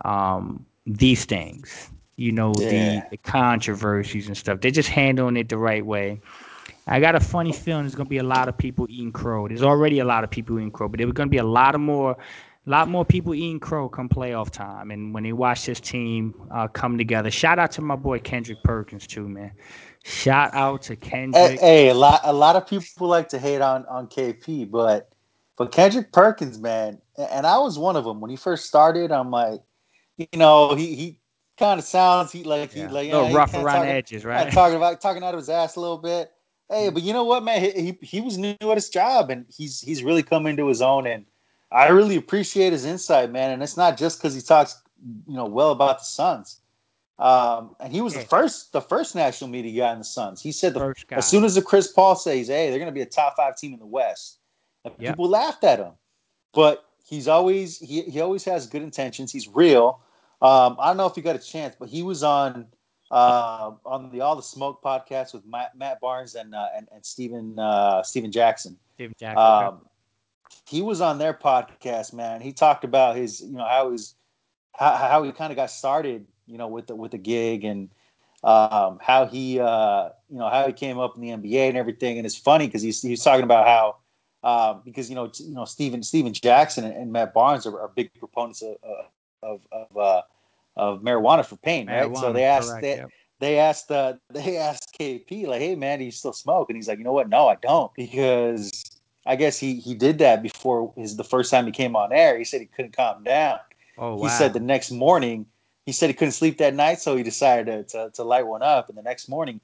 um, these things, you know, yeah. the, the controversies and stuff. They're just handling it the right way. I got a funny feeling there's going to be a lot of people eating crow. There's already a lot of people eating crow, but there were going to be a lot of more, a lot more people eating crow come playoff time. And when they watch this team uh, come together, shout out to my boy Kendrick Perkins too, man. Shout out to Kendrick. Hey, hey a lot, a lot of people like to hate on on K P, but. But Kendrick Perkins, man, and I was one of them when he first started. I'm like, you know, he, he kind of sounds he like yeah. he like a little yeah, rough around talking, the edges, right? Talking about talking out of his ass a little bit. Hey, but you know what, man? He, he he was new at his job, and he's he's really come into his own. And I really appreciate his insight, man. And it's not just because he talks, you know, well about the Suns. Um, and he was yeah. the first the first national media guy in the Suns. He said the, as soon as the Chris Paul says, "Hey, they're going to be a top five team in the West." Yep. People laughed at him, but he's always he, he always has good intentions. He's real. Um, I don't know if he got a chance, but he was on uh, on the All the Smoke podcast with Matt, Matt Barnes and uh, and and Stephen uh, Stephen Jackson. Stephen Jackson. Um, okay. He was on their podcast, man. He talked about his you know how he's how, how he kind of got started, you know, with the with the gig and um, how he uh, you know how he came up in the N B A and everything. And it's funny because he's he's talking about how. Uh, because you know, you know, Stephen Stephen Jackson and, and Matt Barnes are, are big proponents of of of, uh, of marijuana for pain, right? Marijuana, so they asked correct, they, yep. they asked uh, they asked K P like, "Hey man, do you still smoke?" And he's like, "You know what? No, I don't," because I guess he, he did that before his the first time he came on air. He said he couldn't calm down. Oh, wow. He said the next morning he said he couldn't sleep that night, so he decided to to, to light one up, and the next morning.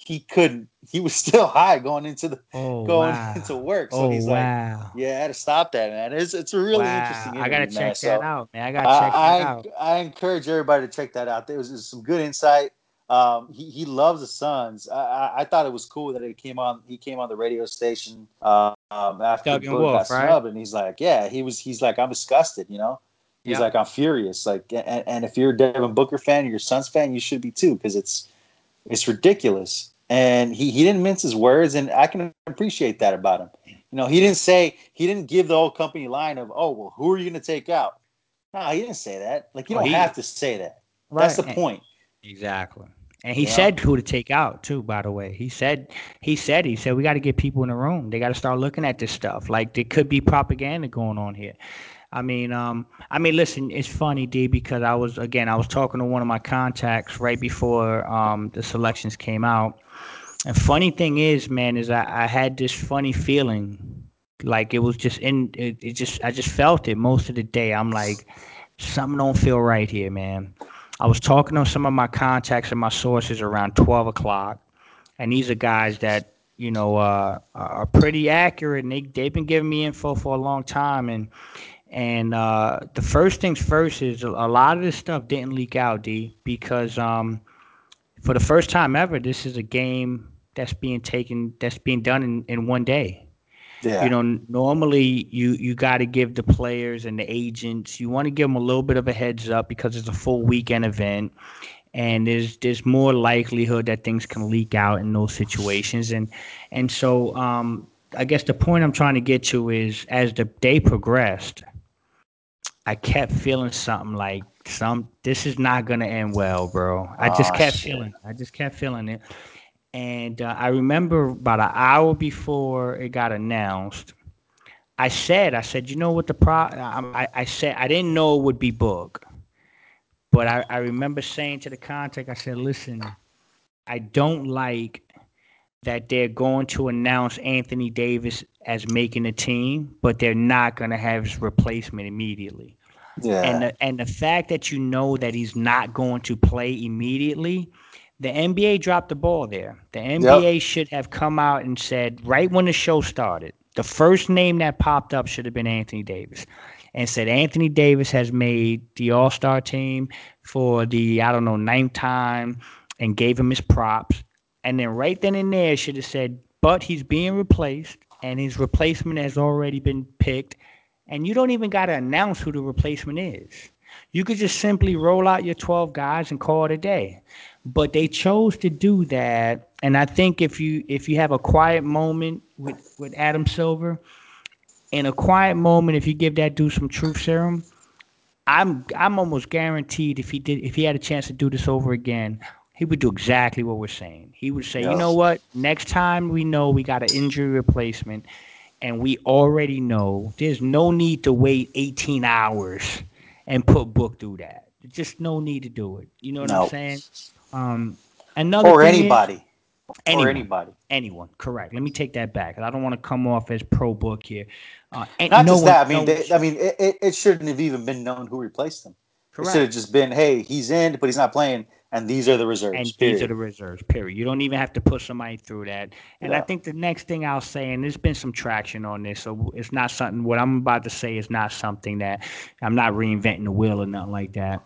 He couldn't. He was still high going into the oh, going wow. into work. So oh, he's like, wow. "Yeah, I had to stop that, man." It's it's a really wow. interesting. I gotta check that so, out, man. I gotta I, check that I, out. I encourage everybody to check that out. There was, was some good insight. Um, he he loves the Suns. I, I I thought it was cool that it came on. He came on the radio station um, after Bill got snubbed, and he's like, "Yeah, he was." He's like, "I'm disgusted," you know. He's yep. like, "I'm furious." Like, and, and if you're a Devin Booker fan, or you're a Suns fan, you should be too, because it's. It's ridiculous. And he, he didn't mince his words, and I can appreciate that about him. You know, he didn't say – he didn't give the old company line of, oh, well, who are you going to take out? No, he didn't say that. Like, you well, don't he, have to say that. Right. That's the point. Exactly. And he yeah. said who to take out, too, by the way. He said – he said, he said, we got to get people in the room. They got to start looking at this stuff. Like, there could be propaganda going on here. I mean, um, I mean, listen, it's funny, D, because I was, again, I was talking to one of my contacts right before um, the selections came out. And funny thing is, man, is I, I had this funny feeling, like it was just in, it, it just, I just felt it most of the day. I'm like, something don't feel right here, man. I was talking to some of my contacts and my sources around twelve o'clock, and these are guys that, you know, uh, are pretty accurate, and they, they've been giving me info for a long time, and And uh, the first things first is a lot of this stuff didn't leak out, D, because um, for the first time ever, this is a game that's being taken, that's being done in, in one day. Yeah. You know, n- normally you, you got to give the players and the agents, you want to give them a little bit of a heads up because it's a full weekend event. And there's there's more likelihood that things can leak out in those situations. And, and so um, I guess the point I'm trying to get to is as the day progressed, I kept feeling something like some this is not gonna end well, bro. I just oh, kept shit. feeling. I just kept feeling it, and uh, I remember about an hour before it got announced, I said, I said, you know what the problem? I, I said I didn't know it would be Book, but I, I remember saying to the contact, I said, listen, I don't like that they're going to announce Anthony Davis as making the team, but they're not going to have his replacement immediately. Yeah. And the, and the fact that you know that he's not going to play immediately, the N B A dropped the ball there. The N B A yep. should have come out and said, right when the show started, the first name that popped up should have been Anthony Davis, and said Anthony Davis has made the All-Star team for the, I don't know, ninth time, and gave him his props. And then right then and there should have said, but he's being replaced, and his replacement has already been picked. And you don't even got to announce who the replacement is. You could just simply roll out your twelve guys and call it a day. But they chose to do that. And I think if you if you have a quiet moment with, with Adam Silver, in a quiet moment, if you give that dude some truth serum, I'm I'm almost guaranteed if he did if he had a chance to do this over again, he would do exactly what we're saying. He would say, yes. you know what? Next time we know we got an injury replacement and we already know, there's no need to wait eighteen hours and put Book through that. There's just no need to do it. You know what no. I'm saying? Um, another Or anybody. Is, anyone, or anybody. Anyone. Correct. Let me take that back. I don't want to come off as pro-Book here. Uh, Not no just one, that. I mean, no they, I mean it, it shouldn't have even been known who replaced him. Correct. It should have just been, hey, he's in, but he's not playing. And these are the reserves, And period. these are the reserves, period. You don't even have to put somebody through that. And yeah. I think the next thing I'll say, and there's been some traction on this, so it's not something, what I'm about to say is not something that, I'm not reinventing the wheel or nothing like that.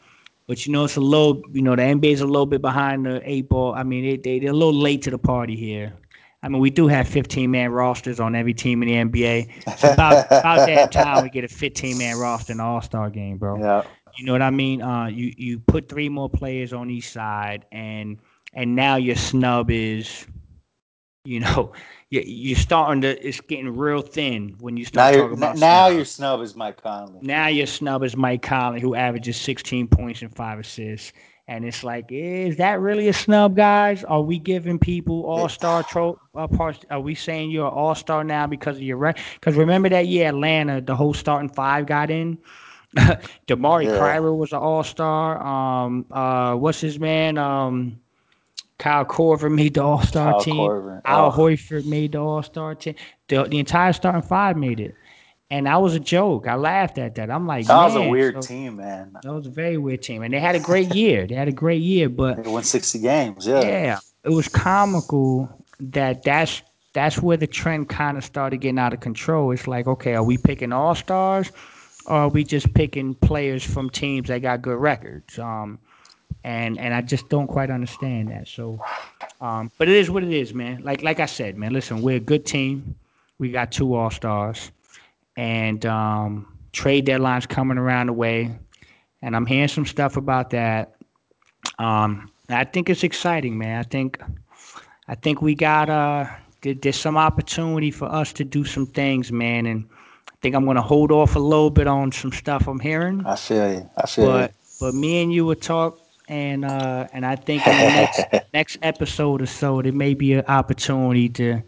But, you know, it's a little, you know, the N B A's a little bit behind the eight ball. I mean, they, they, they're a little late to the party here. I mean, we do have fifteen-man rosters on every team in the N B A. So about, about that time we get a fifteen-man roster in the All-Star game, bro. Yeah. You know what I mean? Uh, you, you put three more players on each side, and and now your snub is, you know, you, you're starting to – it's getting real thin when you start now talking about n- Now snub. your snub is Mike Conley. Now your snub is Mike Conley, who averages sixteen points and five assists. And it's like, is that really a snub, guys? Are we giving people all-star tro- uh, parts? Are we saying you're an all-star now because of your rec- – because remember that year Atlanta, the whole starting five got in? Damari yeah. Carver was an all-star. Um, uh, what's his man? Um, Kyle Korver made the all-star Kyle team. Korver. Al oh. Horford made the all-star team. The, the entire starting five made it. And that was a joke. I laughed at that. I'm like, that was man. a weird so, team, man. That was a very weird team. And they had a great year. They had a great year. But they won sixty games, yeah. Yeah. It was comical that that's, that's where the trend kind of started getting out of control. It's like, okay, are we picking all-stars? Or are we just picking players from teams that got good records? Um, and and I just don't quite understand that. So, um, but it is what it is, man. Like like I said, man. Listen, we're a good team. We got two All Stars, and um, trade deadline's coming around the way, and I'm hearing some stuff about that. Um, I think it's exciting, man. I think I think we got uh, there's some opportunity for us to do some things, man, and. I think I'm going to hold off a little bit on some stuff I'm hearing. I feel you. I feel but, you. But me and you will talk, and uh, and I think in the next, next episode or so, there may be an opportunity to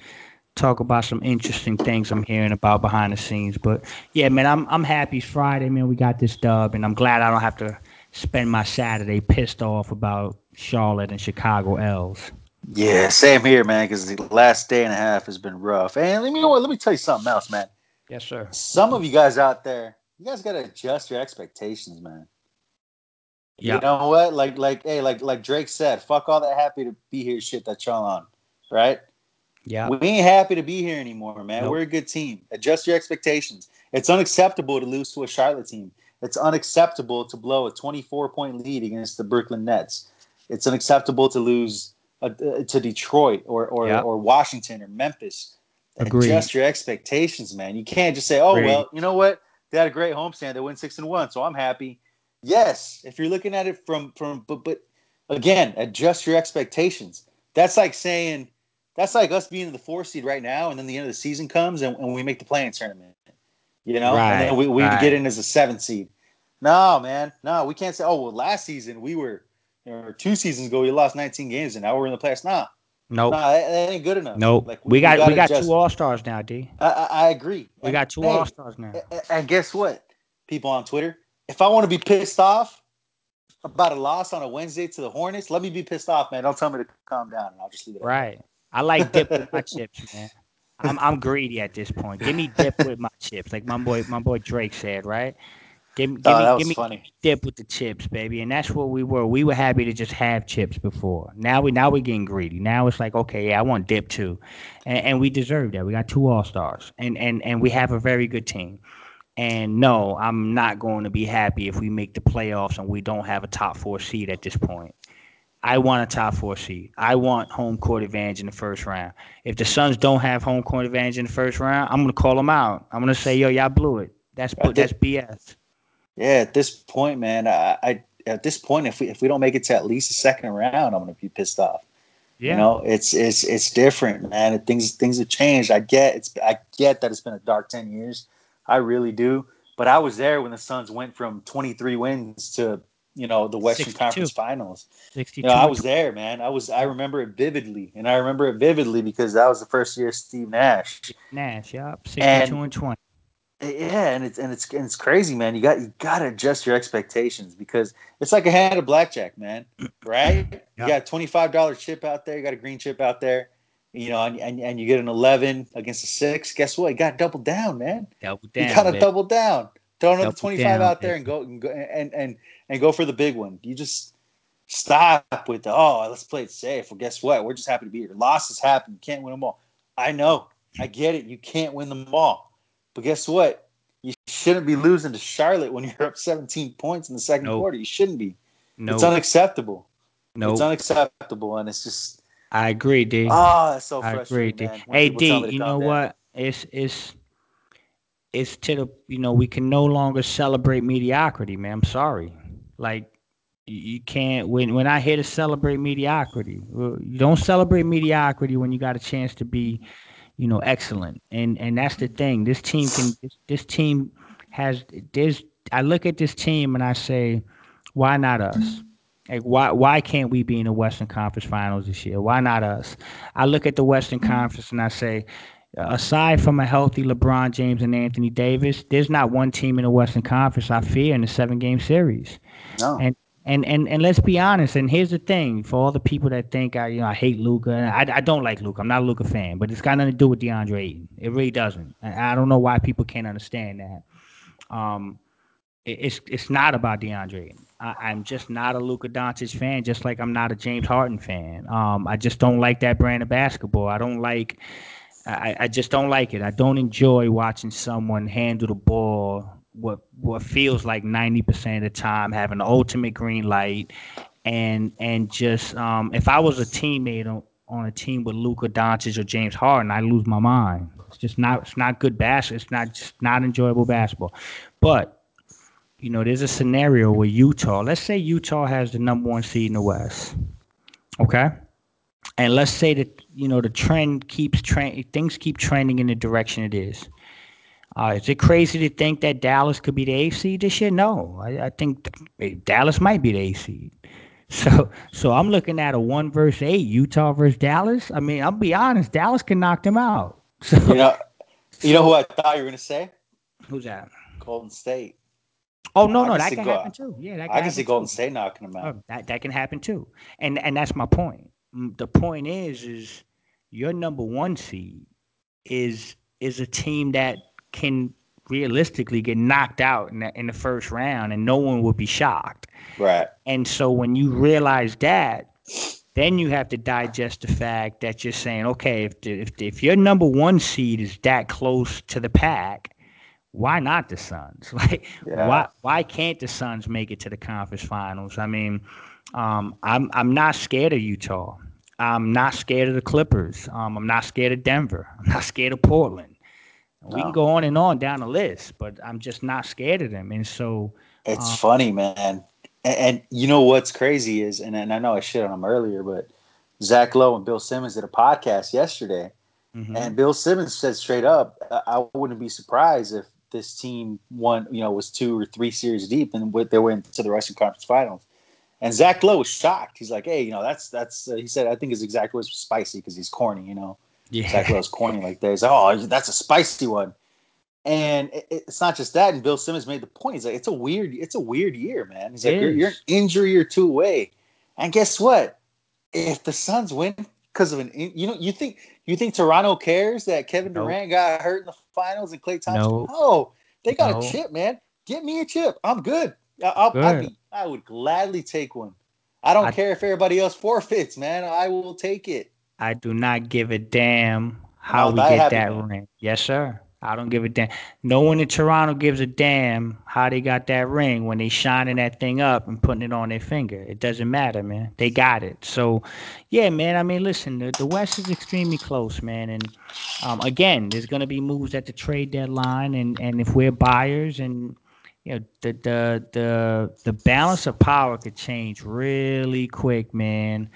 talk about some interesting things I'm hearing about behind the scenes. But, yeah, man, I'm I'm happy it's Friday, man. We got this dub, and I'm glad I don't have to spend my Saturday pissed off about Charlotte and Chicago L's. Yeah, same here, man, because the last day and a half has been rough. And you know what? Let me tell you something else, man. Yes, sir. Some of you guys out there, you guys got to adjust your expectations, man. Yeah. You know what? Like, like, hey, like, like Drake said, fuck all that happy to be here shit that y'all on, right? Yeah. We ain't happy to be here anymore, man. Nope. We're a good team. Adjust your expectations. It's unacceptable to lose to a Charlotte team. It's unacceptable to blow a twenty-four point lead against the Brooklyn Nets. It's unacceptable to lose a, uh, to Detroit or or, yep. or Washington or Memphis. Agreed. Adjust your expectations, man. You can't just say, oh, Agreed. well, you know what? They had a great homestand. They went six and one, so I'm happy. Yes, if you're looking at it from, from but, but again, adjust your expectations. That's like saying, that's like us being in the four seed right now, and then the end of the season comes, and, and we make the play-in tournament. You know? Right, and then we, we right. get in as a seven seed. No, man. No, we can't say, oh, well, last season we were, or two seasons ago, we lost nineteen games and now we're in the playoffs. Nah. Nope. Nah, that, that ain't good enough. Nope. Like, we, we got we got adjust. two all-stars now, D. I, I, I agree. We and, got two hey, all-stars now. And guess what, people on Twitter? If I want to be pissed off about a loss on a Wednesday to the Hornets, let me be pissed off, man. Don't tell me to calm down, and I'll just leave it. Right. Up. I like dip with my chips, man. I'm I'm greedy at this point. Give me dip with my chips, like my boy my boy Drake said, right? Give, give oh, me, that was give me funny. Dip with the chips, baby, and that's what we were. We were happy to just have chips before. Now we now we're getting greedy. Now it's like, okay, yeah, I want dip too, and, and we deserve that. We got two all stars, and and and we have a very good team. And no, I'm not going to be happy if we make the playoffs and we don't have a top four seed at this point. I want a top four seed. I want home court advantage in the first round. If the Suns don't have home court advantage in the first round, I'm going to call them out. I'm going to say, yo, y'all blew it. That's that's B S. Yeah, at this point, man, I, I at this point, if we if we don't make it to at least the second round, I'm going to be pissed off. Yeah. You know, it's it's it's different, man. Things things have changed. I get it's I get that it's been a dark ten years. I really do. But I was there when the Suns went from twenty-three wins to, you know, the Western sixty-two Conference Finals. You know, I was there, man. I was I remember it vividly. And I remember it vividly because that was the first year of Steve Nash. Nash, yeah. sixty-two and twenty Yeah, and it's and it's and it's crazy, man. You got you gotta adjust your expectations because it's like a hand of blackjack, man. Right? Yep. You got a twenty-five dollar chip out there, you got a green chip out there. You know, and, and and you get an eleven against a six. Guess what? You got to double down, man. Double down. You got to double down. Throw another twenty-five down, out there and go, and go and and and go for the big one. You just stop with the, oh, let's play it safe. Well, guess what? We're just happy to be here. Losses happen. You can't win them all. I know. I get it. You can't win them all. But guess what? You shouldn't be losing to Charlotte when you're up seventeen points in the second nope. quarter. You shouldn't be. Nope. It's unacceptable. No, nope. It's unacceptable, and it's just. I agree, D. Oh, that's so frustrating. I agree, D. Hey, D, you know what? It's it's it's to the you know we can no longer celebrate mediocrity, man. I'm sorry, like you can't. When when I hear to celebrate mediocrity, you don't celebrate mediocrity when you got a chance to be, you know, excellent. And and that's the thing. This team can. This, this team has this. I look at this team and I say, why not us? Like, why why can't we be in the Western Conference Finals this year? Why not us? I look at the Western Conference and I say, aside from a healthy LeBron James and Anthony Davis, there's not one team in the Western Conference I fear in the seven-game series. No. And and and and let's be honest. And here's the thing: for all the people that think I you know I hate Luka, I I don't like Luka. I'm not a Luka fan, but it's got nothing to do with DeAndre Ayton. It really doesn't. I, I don't know why people can't understand that. Um, it, it's it's not about DeAndre Ayton. I'm just not a Luka Doncic fan, just like I'm not a James Harden fan. Um, I just don't like that brand of basketball. I don't like I, – I just don't like it. I don't enjoy watching someone handle the ball what what feels like ninety percent of the time, having the ultimate green light, and and just um, – if I was a teammate on, on a team with Luka Doncic or James Harden, I'd lose my mind. It's just not – it's not good basketball. It's not just not enjoyable basketball. But – you know, there's a scenario where Utah, let's say Utah has the number one seed in the West, okay? And let's say that, you know, the trend keeps trending, things keep trending in the direction it is. Uh, is it crazy to think that Dallas could be the eighth seed this year? No, I, I think th- Dallas might be the eighth seed. So, so I'm looking at a one versus eight, Utah versus Dallas. I mean, I'll be honest, Dallas can knock them out. So, you know, you know who I thought you were going to say? Who's that? Golden State. Oh, no, no, that can happen too. Yeah, that can I can see Golden State knocking them out. That that can happen too. And and that's my point. The point is is your number one seed is is a team that can realistically get knocked out in the, in the first round, and no one would be shocked. Right. And so when you realize that, then you have to digest the fact that you're saying, okay, if the, if the, if your number one seed is that close to the pack, why not the Suns? Like, yeah. why why can't the Suns make it to the conference finals? I mean, um, I'm I'm not scared of Utah. I'm not scared of the Clippers. Um, I'm not scared of Denver. I'm not scared of Portland. No. We can go on and on down the list, but I'm just not scared of them. And so it's um, funny, man. And, and you know what's crazy is, and, and I know I shit on them earlier, but Zach Lowe and Bill Simmons did a podcast yesterday, mm-hmm. and Bill Simmons said straight up, I, I wouldn't be surprised if this team won, you know, was two or three series deep, and they went to the Western Conference Finals. And Zach Lowe was shocked. He's like, hey, you know, that's, that's, uh, he said, I think his exact words were spicy because he's corny, you know. Yeah. Zach Lowe's corny like that. He's like, oh, that's a spicy one. And it, it's not just that. And Bill Simmons made the point. He's like, it's a weird, it's a weird year, man. He's like, you're, you're an injury or two away. And guess what? If the Suns win because of an, in- you know, you think, you think Toronto cares that Kevin Durant nope. got hurt in the finals and Klay Thompson? Nope. No, they got nope. a chip, man. Get me a chip. I'm good. I'll, good. I'll be, I would gladly take one. I don't I, care if everybody else forfeits, man. I will take it. I do not give a damn how no, we get that ring. ring. Yes, sir. I don't give a damn. No one in Toronto gives a damn how they got that ring when they shining that thing up and putting it on their finger. It doesn't matter, man. They got it. So, yeah, man, I mean, listen, the, the West is extremely close, man. And, um, again, there's going to be moves at the trade deadline. And, and if we're buyers and, you know, the, the, the, the balance of power could change really quick, man.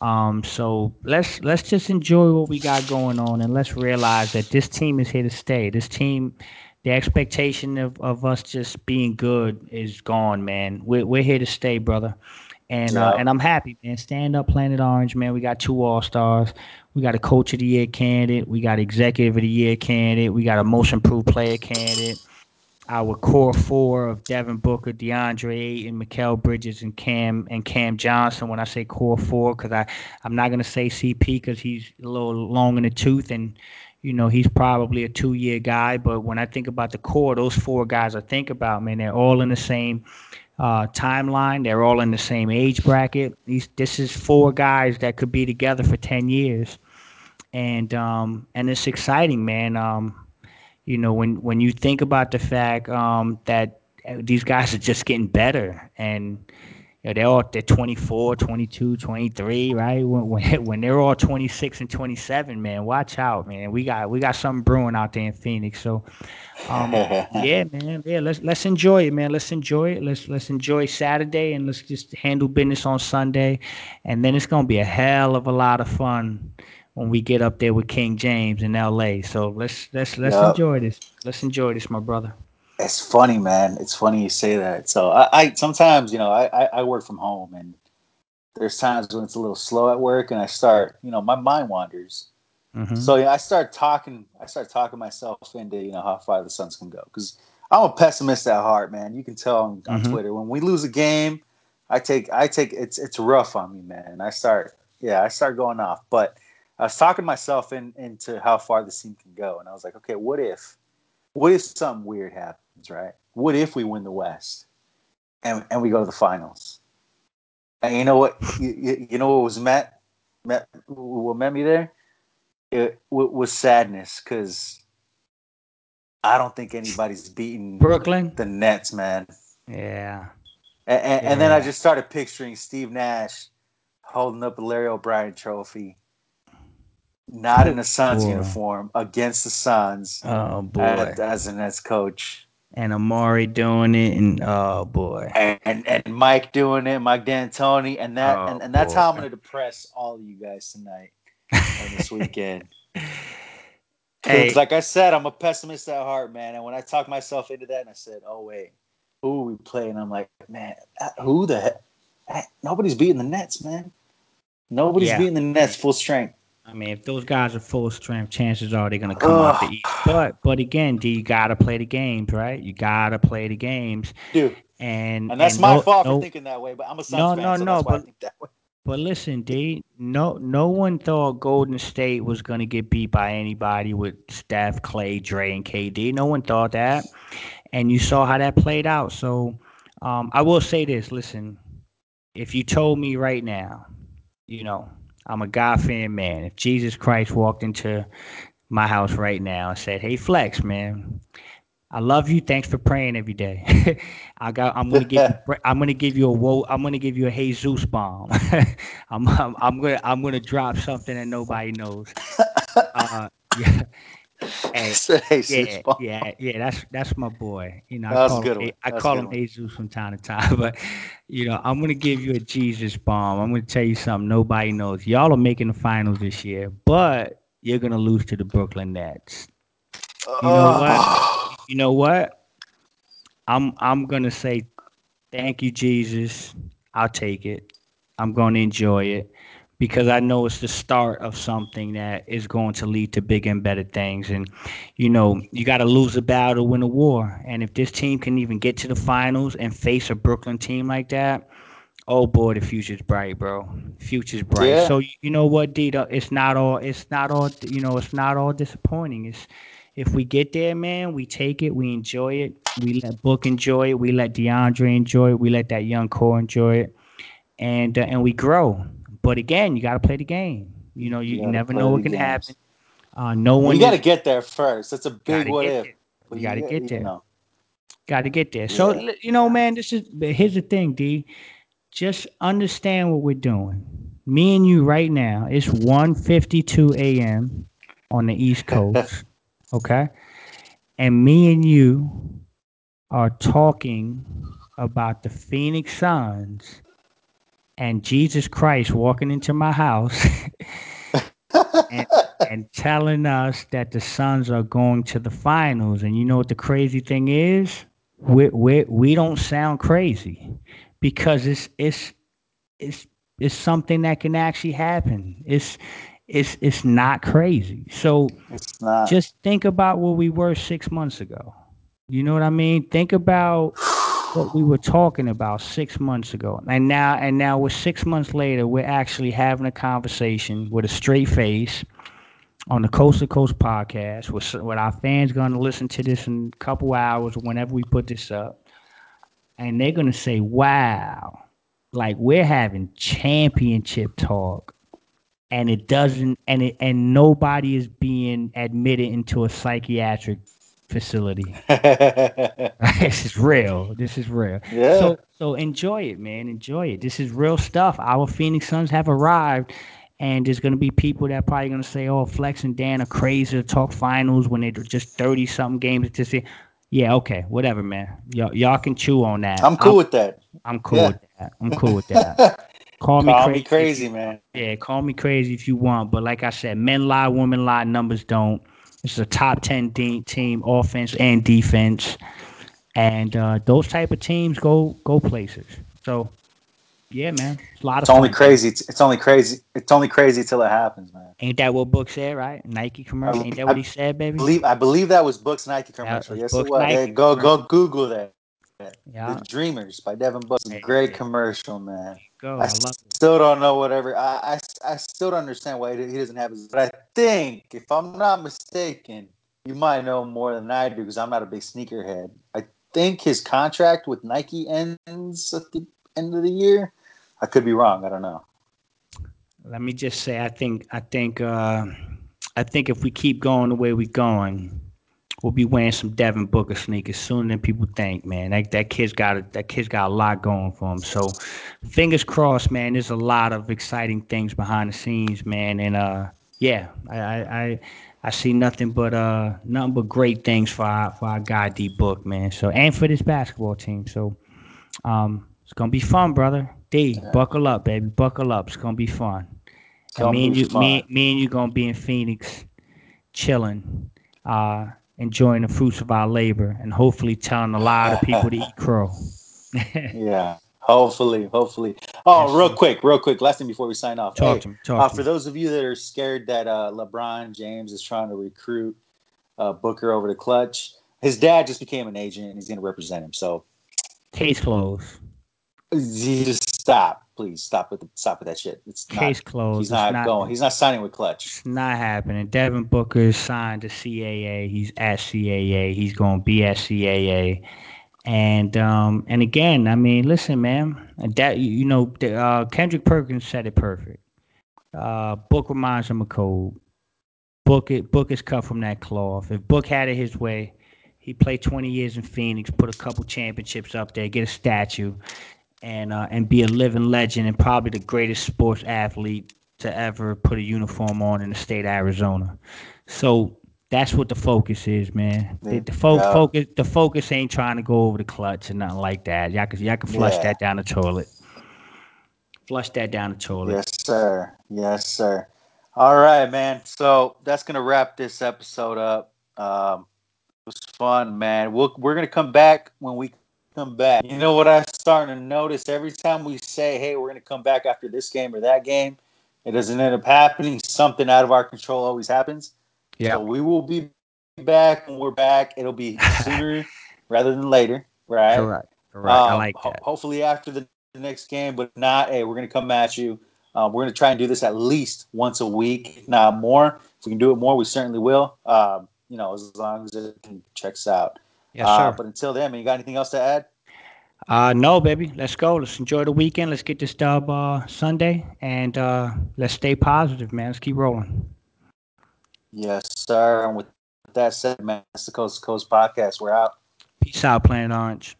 Um, so let's let's just enjoy what we got going on, and let's realize that this team is here to stay. This team, the expectation of, of us just being good is gone, man. We're we're here to stay, brother. And yeah. uh, and I'm happy, man. Stand up, Planet Orange, man. We got two All-Stars. We got a Coach of the Year candidate. We got Executive of the Year candidate. We got a Most Improved Player candidate. Our core four of Devin Booker, DeAndre Ayton, Mikel Bridges, and Cam and Cam Johnson. When I say core four, because I I'm not gonna say C P because he's a little long in the tooth, and you know he's probably a two year guy. But when I think about the core, those four guys I think about, man, they're all in the same uh, timeline. They're all in the same age bracket. These this is four guys that could be together for ten years, and um and it's exciting, man. Um. You know, when, when you think about the fact um, that these guys are just getting better, and you know, they're all they're twenty-four, twenty-two, twenty-three, right? When, when when they're all twenty-six and twenty-seven, man, watch out, man. We got we got something brewing out there in Phoenix. So, um, yeah, man, yeah. Let's let's enjoy it, man. Let's enjoy it. Let's let's enjoy Saturday, and let's just handle business on Sunday, and then it's gonna be a hell of a lot of fun when we get up there with King James in L A. So let's let's let's yep. enjoy this. Let's enjoy this, my brother. It's funny, man. It's funny you say that. So I, I sometimes, you know, I, I work from home, and there's times when it's a little slow at work, and I start, you know, my mind wanders. Mm-hmm. So yeah, I start talking. I start talking myself into, you know, how far the Suns can go, because I'm a pessimist at heart, man. You can tell on, mm-hmm. on Twitter when we lose a game, I take I take it's it's rough on me, man. I start yeah I start going off, but I was talking myself in, into how far this team can go, and I was like, okay, what if, what if something weird happens, right? What if we win the West, and and we go to the finals? And you know what? You, you know what was met, met what met me there? It was sadness, because I don't think anybody's beaten Brooklyn, the Nets, man. Yeah. And, and, yeah. and then I just started picturing Steve Nash holding up the Larry O'Brien trophy. Not in a Suns uniform, against the Suns. Oh, boy. As, as a Nets coach. And Amari doing it, and oh, boy. And and, and Mike doing it, Mike D'Antoni. And that oh, and, and that's boy. how I'm going to depress all of you guys tonight and this weekend. Hey. Like I said, I'm a pessimist at heart, man. And when I talked myself into that, and I said, oh, wait, who are we playing? I'm like, man, who the heck? Nobody's beating the Nets, man. Nobody's yeah. beating the Nets full strength. I mean, if those guys are full strength, chances are they're going to come Ugh. out the East. But, but again, D, you got to play the games, right? You got to play the games. Dude, and, and that's and my no, fault no, for thinking that way, but I'm a Suns no, fan, no, so no, that's why but, I think that way. But listen, D, no, no one thought Golden State was going to get beat by anybody with Steph, Clay, Dre, and K D. No one thought that. And you saw how that played out. So um, I will say this. Listen, if you told me right now, you know, I'm a God-fearing man. If Jesus Christ walked into my house right now and said, hey, Flex, man, I love you. Thanks for praying every day. I got. I'm gonna give. You, I'm gonna give you a woe. I'm gonna give you a Jesus bomb. I'm, I'm. I'm gonna. I'm gonna drop something that nobody knows. Uh, yeah. Hey, yeah, yeah, yeah, that's that's my boy. You know, I that's call him, I call him Jesus from time to time, but you know, I'm gonna give you a Jesus bomb. I'm gonna tell you something nobody knows. Y'all are making the finals this year, but you're gonna lose to the Brooklyn Nets. You know what? You know what? I'm I'm gonna say thank you, Jesus. I'll take it. I'm gonna enjoy it because I know it's the start of something that is going to lead to bigger and better things. And you know, you gotta lose a battle to win a war. And if this team can even get to the finals and face a Brooklyn team like that, oh boy, the future's bright, bro. Future's bright. Yeah. So you know what, D? It's not all. It's not all. You know, it's not all disappointing. It's if we get there, man, we take it. We enjoy it. We let Book enjoy it. We let DeAndre enjoy it. We let that young core enjoy it, and uh, and we grow. But again, you got to play the game. You know, you, you, you never know what can games. happen. Uh, no one. You got to get there first. That's a big what if. You got to get there. You know. Got to get there. So yeah. you know, man, this is. Here's the thing, D. Just understand what we're doing. Me and you right now, it's one fifty-two a.m. on the East Coast, okay? And me and you are talking about the Phoenix Suns and Jesus Christ walking into my house and, and telling us that the Suns are going to the finals. And you know what the crazy thing is? We, we, we don't sound crazy. Because it's it's it's it's something that can actually happen. It's it's it's not crazy. So it's not. Just think about where we were six months ago. You know what I mean? Think about what we were talking about six months ago, and now and now we're six months later. We're actually having a conversation with a straight face on the Coast to Coast podcast. With with our fans going to listen to this in a couple hours whenever we put this up. And they're going to say, wow, like we're having championship talk and it doesn't and it, and nobody is being admitted into a psychiatric facility. This is real. This is real. Yeah. So, so enjoy it, man. Enjoy it. This is real stuff. Our Phoenix Suns have arrived. And there's going to be people that are probably going to say, oh, Flex and Dan are crazy to talk finals when they're just thirty-something games to see. Yeah, okay, whatever, man. Y'all, y'all can chew on that. I'm cool I'm, with that. I'm cool yeah. with that. I'm cool with that. Call me call crazy, me crazy man. Yeah, call me crazy if you want. But like I said, men lie, women lie, numbers don't. It's a top ten de- team, offense and defense, and uh, those type of teams go go places. So, yeah, man, it's a lot it's of. It's only fun, crazy. Man. It's only crazy. It's only crazy till it happens, man. Ain't that what Book said, right? Nike commercial. Ain't that what he said, baby? I believe, I believe that was Book's Nike commercial. Yes, Book's it was. Hey, go, go Google that. Yeah. The Dreamers by Devin Booker. Hey, great hey. commercial, man. Go. I, I love still it. don't know whatever. I, I, I still don't understand why he doesn't have his. But I think, if I'm not mistaken, you might know more than I do because I'm not a big sneakerhead. I think his contract with Nike ends at the end of the year. I could be wrong. I don't know. Let me just say, I think, I think, uh, I think if we keep going the way we're going, we'll be wearing some Devin Booker sneakers sooner than people think, man. That that kid's got a, that kid's got a lot going for him. So, fingers crossed, man. There's a lot of exciting things behind the scenes, man. And uh, yeah, I I I see nothing but uh nothing but great things for our for our guy D Book, man. So and for this basketball team. So, um, it's gonna be fun, brother. D, yeah. Buckle up, baby. Buckle up. It's gonna be fun. Gonna me, and you, fun. Me, me and you gonna be in Phoenix, chilling, uh, enjoying the fruits of our labor, and hopefully telling a lot of people to eat crow. Yeah, hopefully, hopefully. Oh, That's real true. quick, real quick. Last thing before we sign off. Talk hey, to me. Talk uh, to for me. Those of you that are scared that uh, LeBron James is trying to recruit uh, Booker over to Clutch, his dad just became an agent, and he's gonna represent him. So, case closed. Just stop, please stop with the, stop with that shit. It's case not, closed. He's not, not going. He's not signing with Clutch. It's not happening. Devin Booker is signed to C A A. He's at C A A. He's going to be at C A A. And um and again, I mean, listen, man. That you know, uh, Kendrick Perkins said it perfect. Uh, Book reminds him of Code. Book it. Book is cut from that cloth. If Book had it his way, he played twenty years in Phoenix, put a couple championships up there, get a statue. And uh, and be a living legend and probably the greatest sports athlete to ever put a uniform on in the state of Arizona. So that's what the focus is, man. The, the fo- yeah. focus the focus ain't trying to go over the Clutch and nothing like that. Y'all can, y'all can flush yeah. that down the toilet. Flush that down the toilet. Yes, sir. Yes, sir. All right, man. So that's going to wrap this episode up. Um, was fun, man. We'll, we're going to come back when we come back. You know what I'm starting to notice? Every time we say, hey, we're going to come back after this game or that game, it doesn't end up happening. Something out of our control always happens. Yeah, so we will be back when we're back. It'll be sooner rather than later, right? Correct. Right. Um, I like that. Ho- hopefully after the, the next game, but if not, hey, we're going to come at you. Uh, we're going to try and do this at least once a week, if not more. If we can do it more, we certainly will. Um, you know, as long as it can checks out. Yeah, sure. Uh, but until then, man, you got anything else to add? Uh, no, baby. Let's go. Let's enjoy the weekend. Let's get this dub uh, Sunday, and uh, let's stay positive, man. Let's keep rolling. Yes, sir. And with that said, man, it's the Coast to Coast Podcast. We're out. Peace out, Planet Orange.